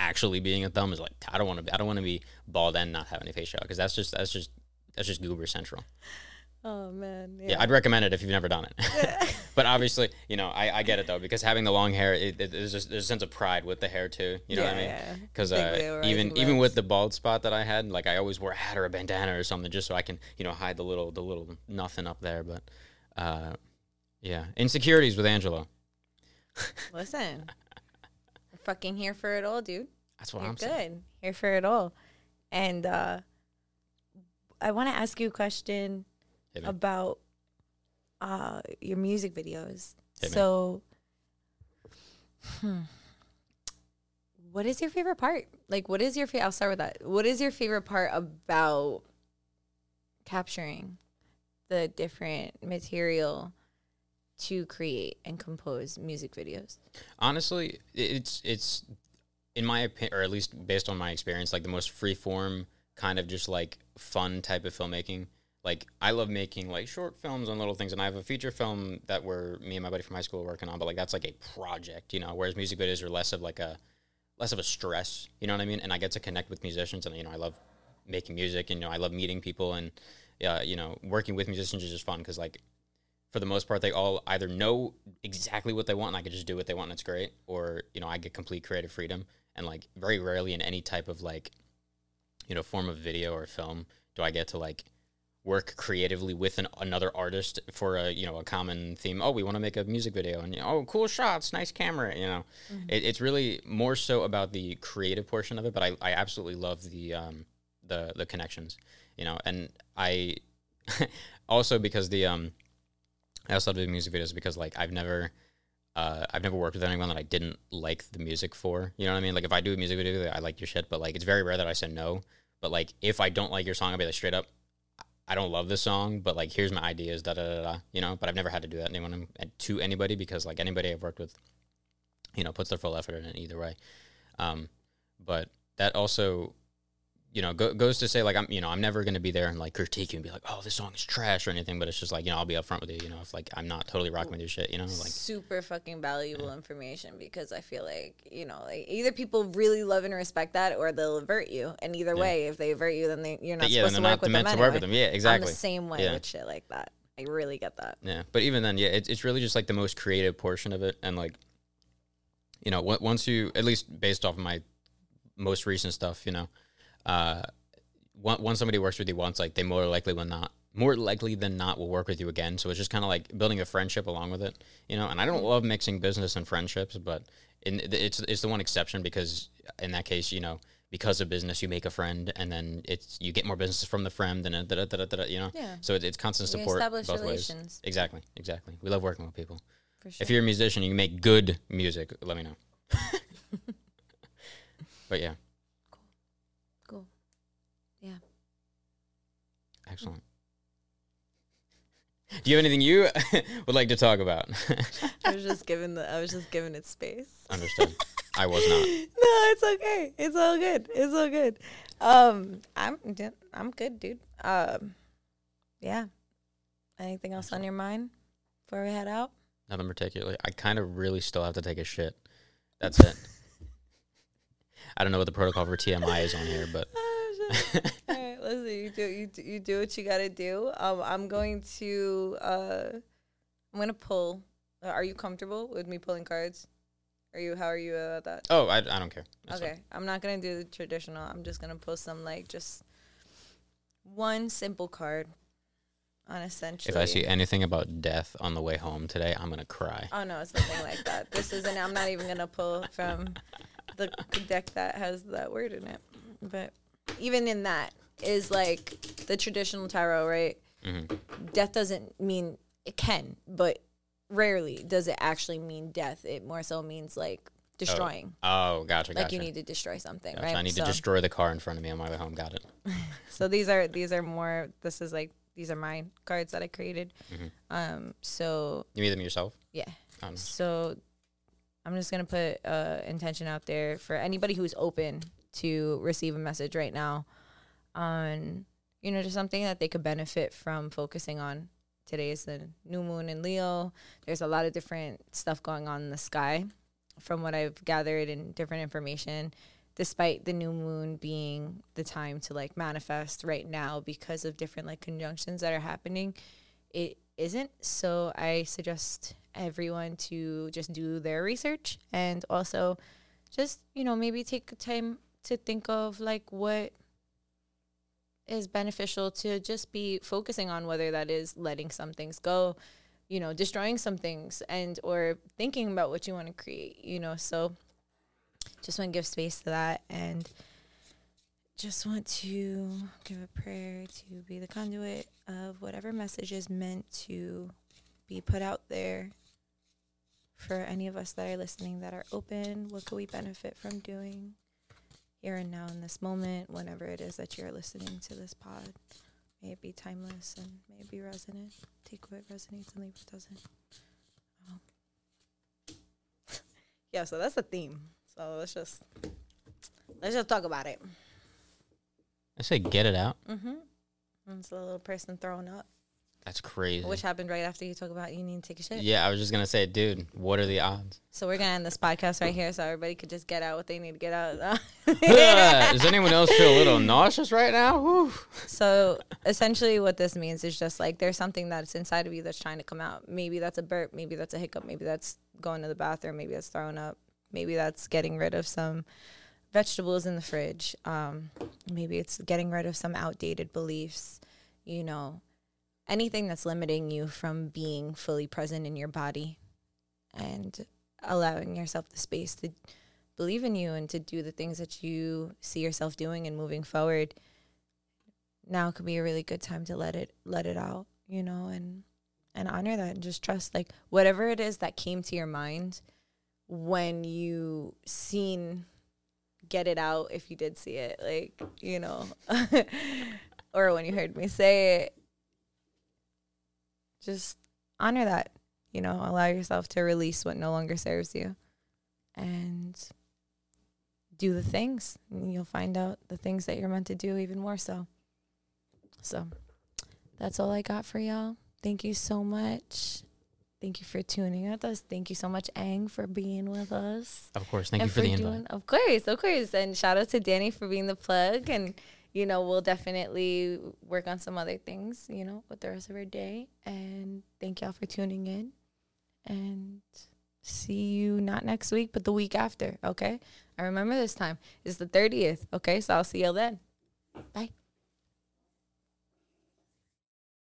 actually being a thumb is like I don't want to I don't want to be bald and not have any facial because that's just that's just that's just goober central. Oh man, yeah. yeah I'd recommend it if you've never done it, but obviously you know I, I get it though because having the long hair it, it, there's just there's a sense of pride with the hair too. You know yeah, what I mean? Because yeah. uh, even even with the bald spot that I had, like I always wore a hat or a bandana or something just so I can you know hide the little the little nothing up there. But uh, yeah, insecurities with Angelo. Listen. Fucking here for it all, dude. That's what You're I'm good. saying. Good. Here for it all. And uh, I want to ask you a question Hit about uh, your music videos. Hit so, hmm, what is your favorite part? Like, what is your favorite? I'll start with that. What is your favorite part about capturing the different material to create and compose music videos? Honestly, it's it's in my opinion, or at least based on my experience, like the most free form kind of just like fun type of filmmaking. like, I love making, like, short films and little things. And I have a feature film that we're, me and my buddy from high school are working on, but, like, that's, like, a project, you know, whereas music videos are less of, like, a, less of a stress, you know what I mean? And I get to connect with musicians, and, you know, I love making music, and, you know, I love meeting people, and, uh, you know, working with musicians is just fun because, like, for the most part, they all either know exactly what they want, and I can just do what they want, and it's great, or, you know, I get complete creative freedom. And, like, very rarely in any type of, like, you know, form of video or film do I get to, like, work creatively with an, another artist for a, you know, a common theme. Oh, we want to make a music video, and, you know, oh, cool shots, nice camera, you know. Mm-hmm. It, it's really more so about the creative portion of it, but I, I absolutely love the, um, the, the connections, you know. And I also, because the, um, I also love doing music videos because, like, I've never, uh, I've never worked with anyone that I didn't like the music for, you know what I mean? Like, if I do a music video, I like your shit, but, like, it's very rare that I say no. But, like, if I don't like your song, I'll be like, straight up, I don't love this song, but, like, here's my ideas, da da da da, you know. But I've never had to do that to anyone, to anybody, because, like, anybody I've worked with, you know, puts their full effort in it either way. Um, but that also, you know, go, goes to say, like, I'm, you know, I'm never going to be there and, like, critique you and be like, oh, this song is trash or anything, but it's just, like, you know, I'll be upfront with you, you know, if, like, I'm not totally rocking with your shit, you know, like. Super fucking valuable yeah. information, because I feel like, you know, like, either people really love and respect that, or they'll avert you, and either yeah. way, if they avert you, then they, you're not yeah, supposed to, not work, with meant them to work with them anyway. Yeah, exactly. I'm the same way yeah. with shit like that. I really get that. Yeah, but even then, yeah, it's, it's really just, like, the most creative portion of it, and, like, you know, once you, at least based off of my most recent stuff, you know, uh once somebody works with you once, like, they more likely will not more likely than not will work with you again. So it's just kind of like building a friendship along with it, you know. And I don't love mixing business and friendships, but in it's it's the one exception, because in that case, you know, because of business you make a friend, and then it's you get more business from the friend, and da, da, da, da, da, you know. Yeah. So it, it's constant support, establish both relations. Ways. Exactly, exactly. We love working with people. For sure. If you're a musician, you can make good music. Let me know. But yeah. Excellent. Do you have anything you would like to talk about? I was just giving the. I was just giving it space. Understood. I was not. No, it's okay. It's all good. It's all good. Um, I'm. I'm good, dude. Um, yeah. Anything else on your mind before we head out? Nothing particularly. I kind of really still have to take a shit. That's it. I don't know what the protocol for T M I is on here, but. All right, listen, you do you do, you do what you gotta do. Um, I'm going to uh, I'm gonna pull. Uh, are you comfortable with me pulling cards? Are you? How are you about that? Oh, I, I don't care. That's okay, fine. I'm not gonna do the traditional. I'm just gonna pull some, like, just one simple card on essentially. If I see anything about death on the way home today, I'm gonna cry. Oh no, it's nothing like that. This isn't. I'm not even gonna pull from the deck that has that word in it, but. Even in that is, like, the traditional tarot, right? Mm-hmm. Death doesn't mean, it can, but rarely does it actually mean death. It more so means, like, destroying. Oh, oh gotcha, like gotcha. You need to destroy something, gotcha. Right? I need so, to destroy the car in front of me on my way home. Got it. So these are these are more. This is like these are my cards that I created. Mm-hmm. Um, so you made them yourself? Yeah. Um. So I'm just gonna put uh, intention out there for anybody who's open to receive a message right now on, you know, just something that they could benefit from focusing on. Today is the new moon in Leo. There's a lot of different stuff going on in the sky from what I've gathered and different information, despite the new moon being the time to, like, manifest right now because of different, like, conjunctions that are happening. It isn't. So I suggest everyone to just do their research, and also just, you know, maybe take time to think of, like, what is beneficial to just be focusing on, whether that is letting some things go, you know, destroying some things, and or thinking about what you want to create, you know. So just want to give space to that, and just want to give a prayer to be the conduit of whatever message is meant to be put out there. For any of us that are listening that are open, what could we benefit from doing here and now in this moment, whenever it is that you're listening to this pod? May it be timeless, and may it be resonant. Take what resonates and leave what doesn't. Oh. Yeah, so that's the theme. So let's just let's just talk about it. I say get it out. Mm-hmm. It's a little person throwing up. That's crazy. Which happened right after you talk about you need to take a shit. Yeah, I was just going to say, dude, what are the odds? So we're going to end this podcast right here so everybody could just get out what they need to get out. Does anyone else feel a little nauseous right now? Whew. So essentially what this means is just like there's something that's inside of you that's trying to come out. Maybe that's a burp. Maybe that's a hiccup. Maybe that's going to the bathroom. Maybe that's throwing up. Maybe that's getting rid of some vegetables in the fridge. Um, maybe it's getting rid of some outdated beliefs, you know. Anything that's limiting you from being fully present in your body and allowing yourself the space to believe in you and to do the things that you see yourself doing and moving forward. Now could be a really good time to let it let it out, you know, and and honor that and just trust, like, whatever it is that came to your mind when you seen get it out, if you did see it, like, you know, or when you heard me say it. Just honor that, you know, allow yourself to release what no longer serves you and do the things. And you'll find out the things that you're meant to do even more so. So that's all I got for y'all. Thank you so much. Thank you for tuning with us. Thank you so much, Aang, for being with us. Of course. Thank you for the invite. Of course, of course. And shout out to Danny for being the plug. And you know, we'll definitely work on some other things, you know, with the rest of our day. And thank y'all for tuning in. And see you not next week, but the week after, okay? I remember this time. It's the thirtieth, okay? So I'll see y'all then. Bye.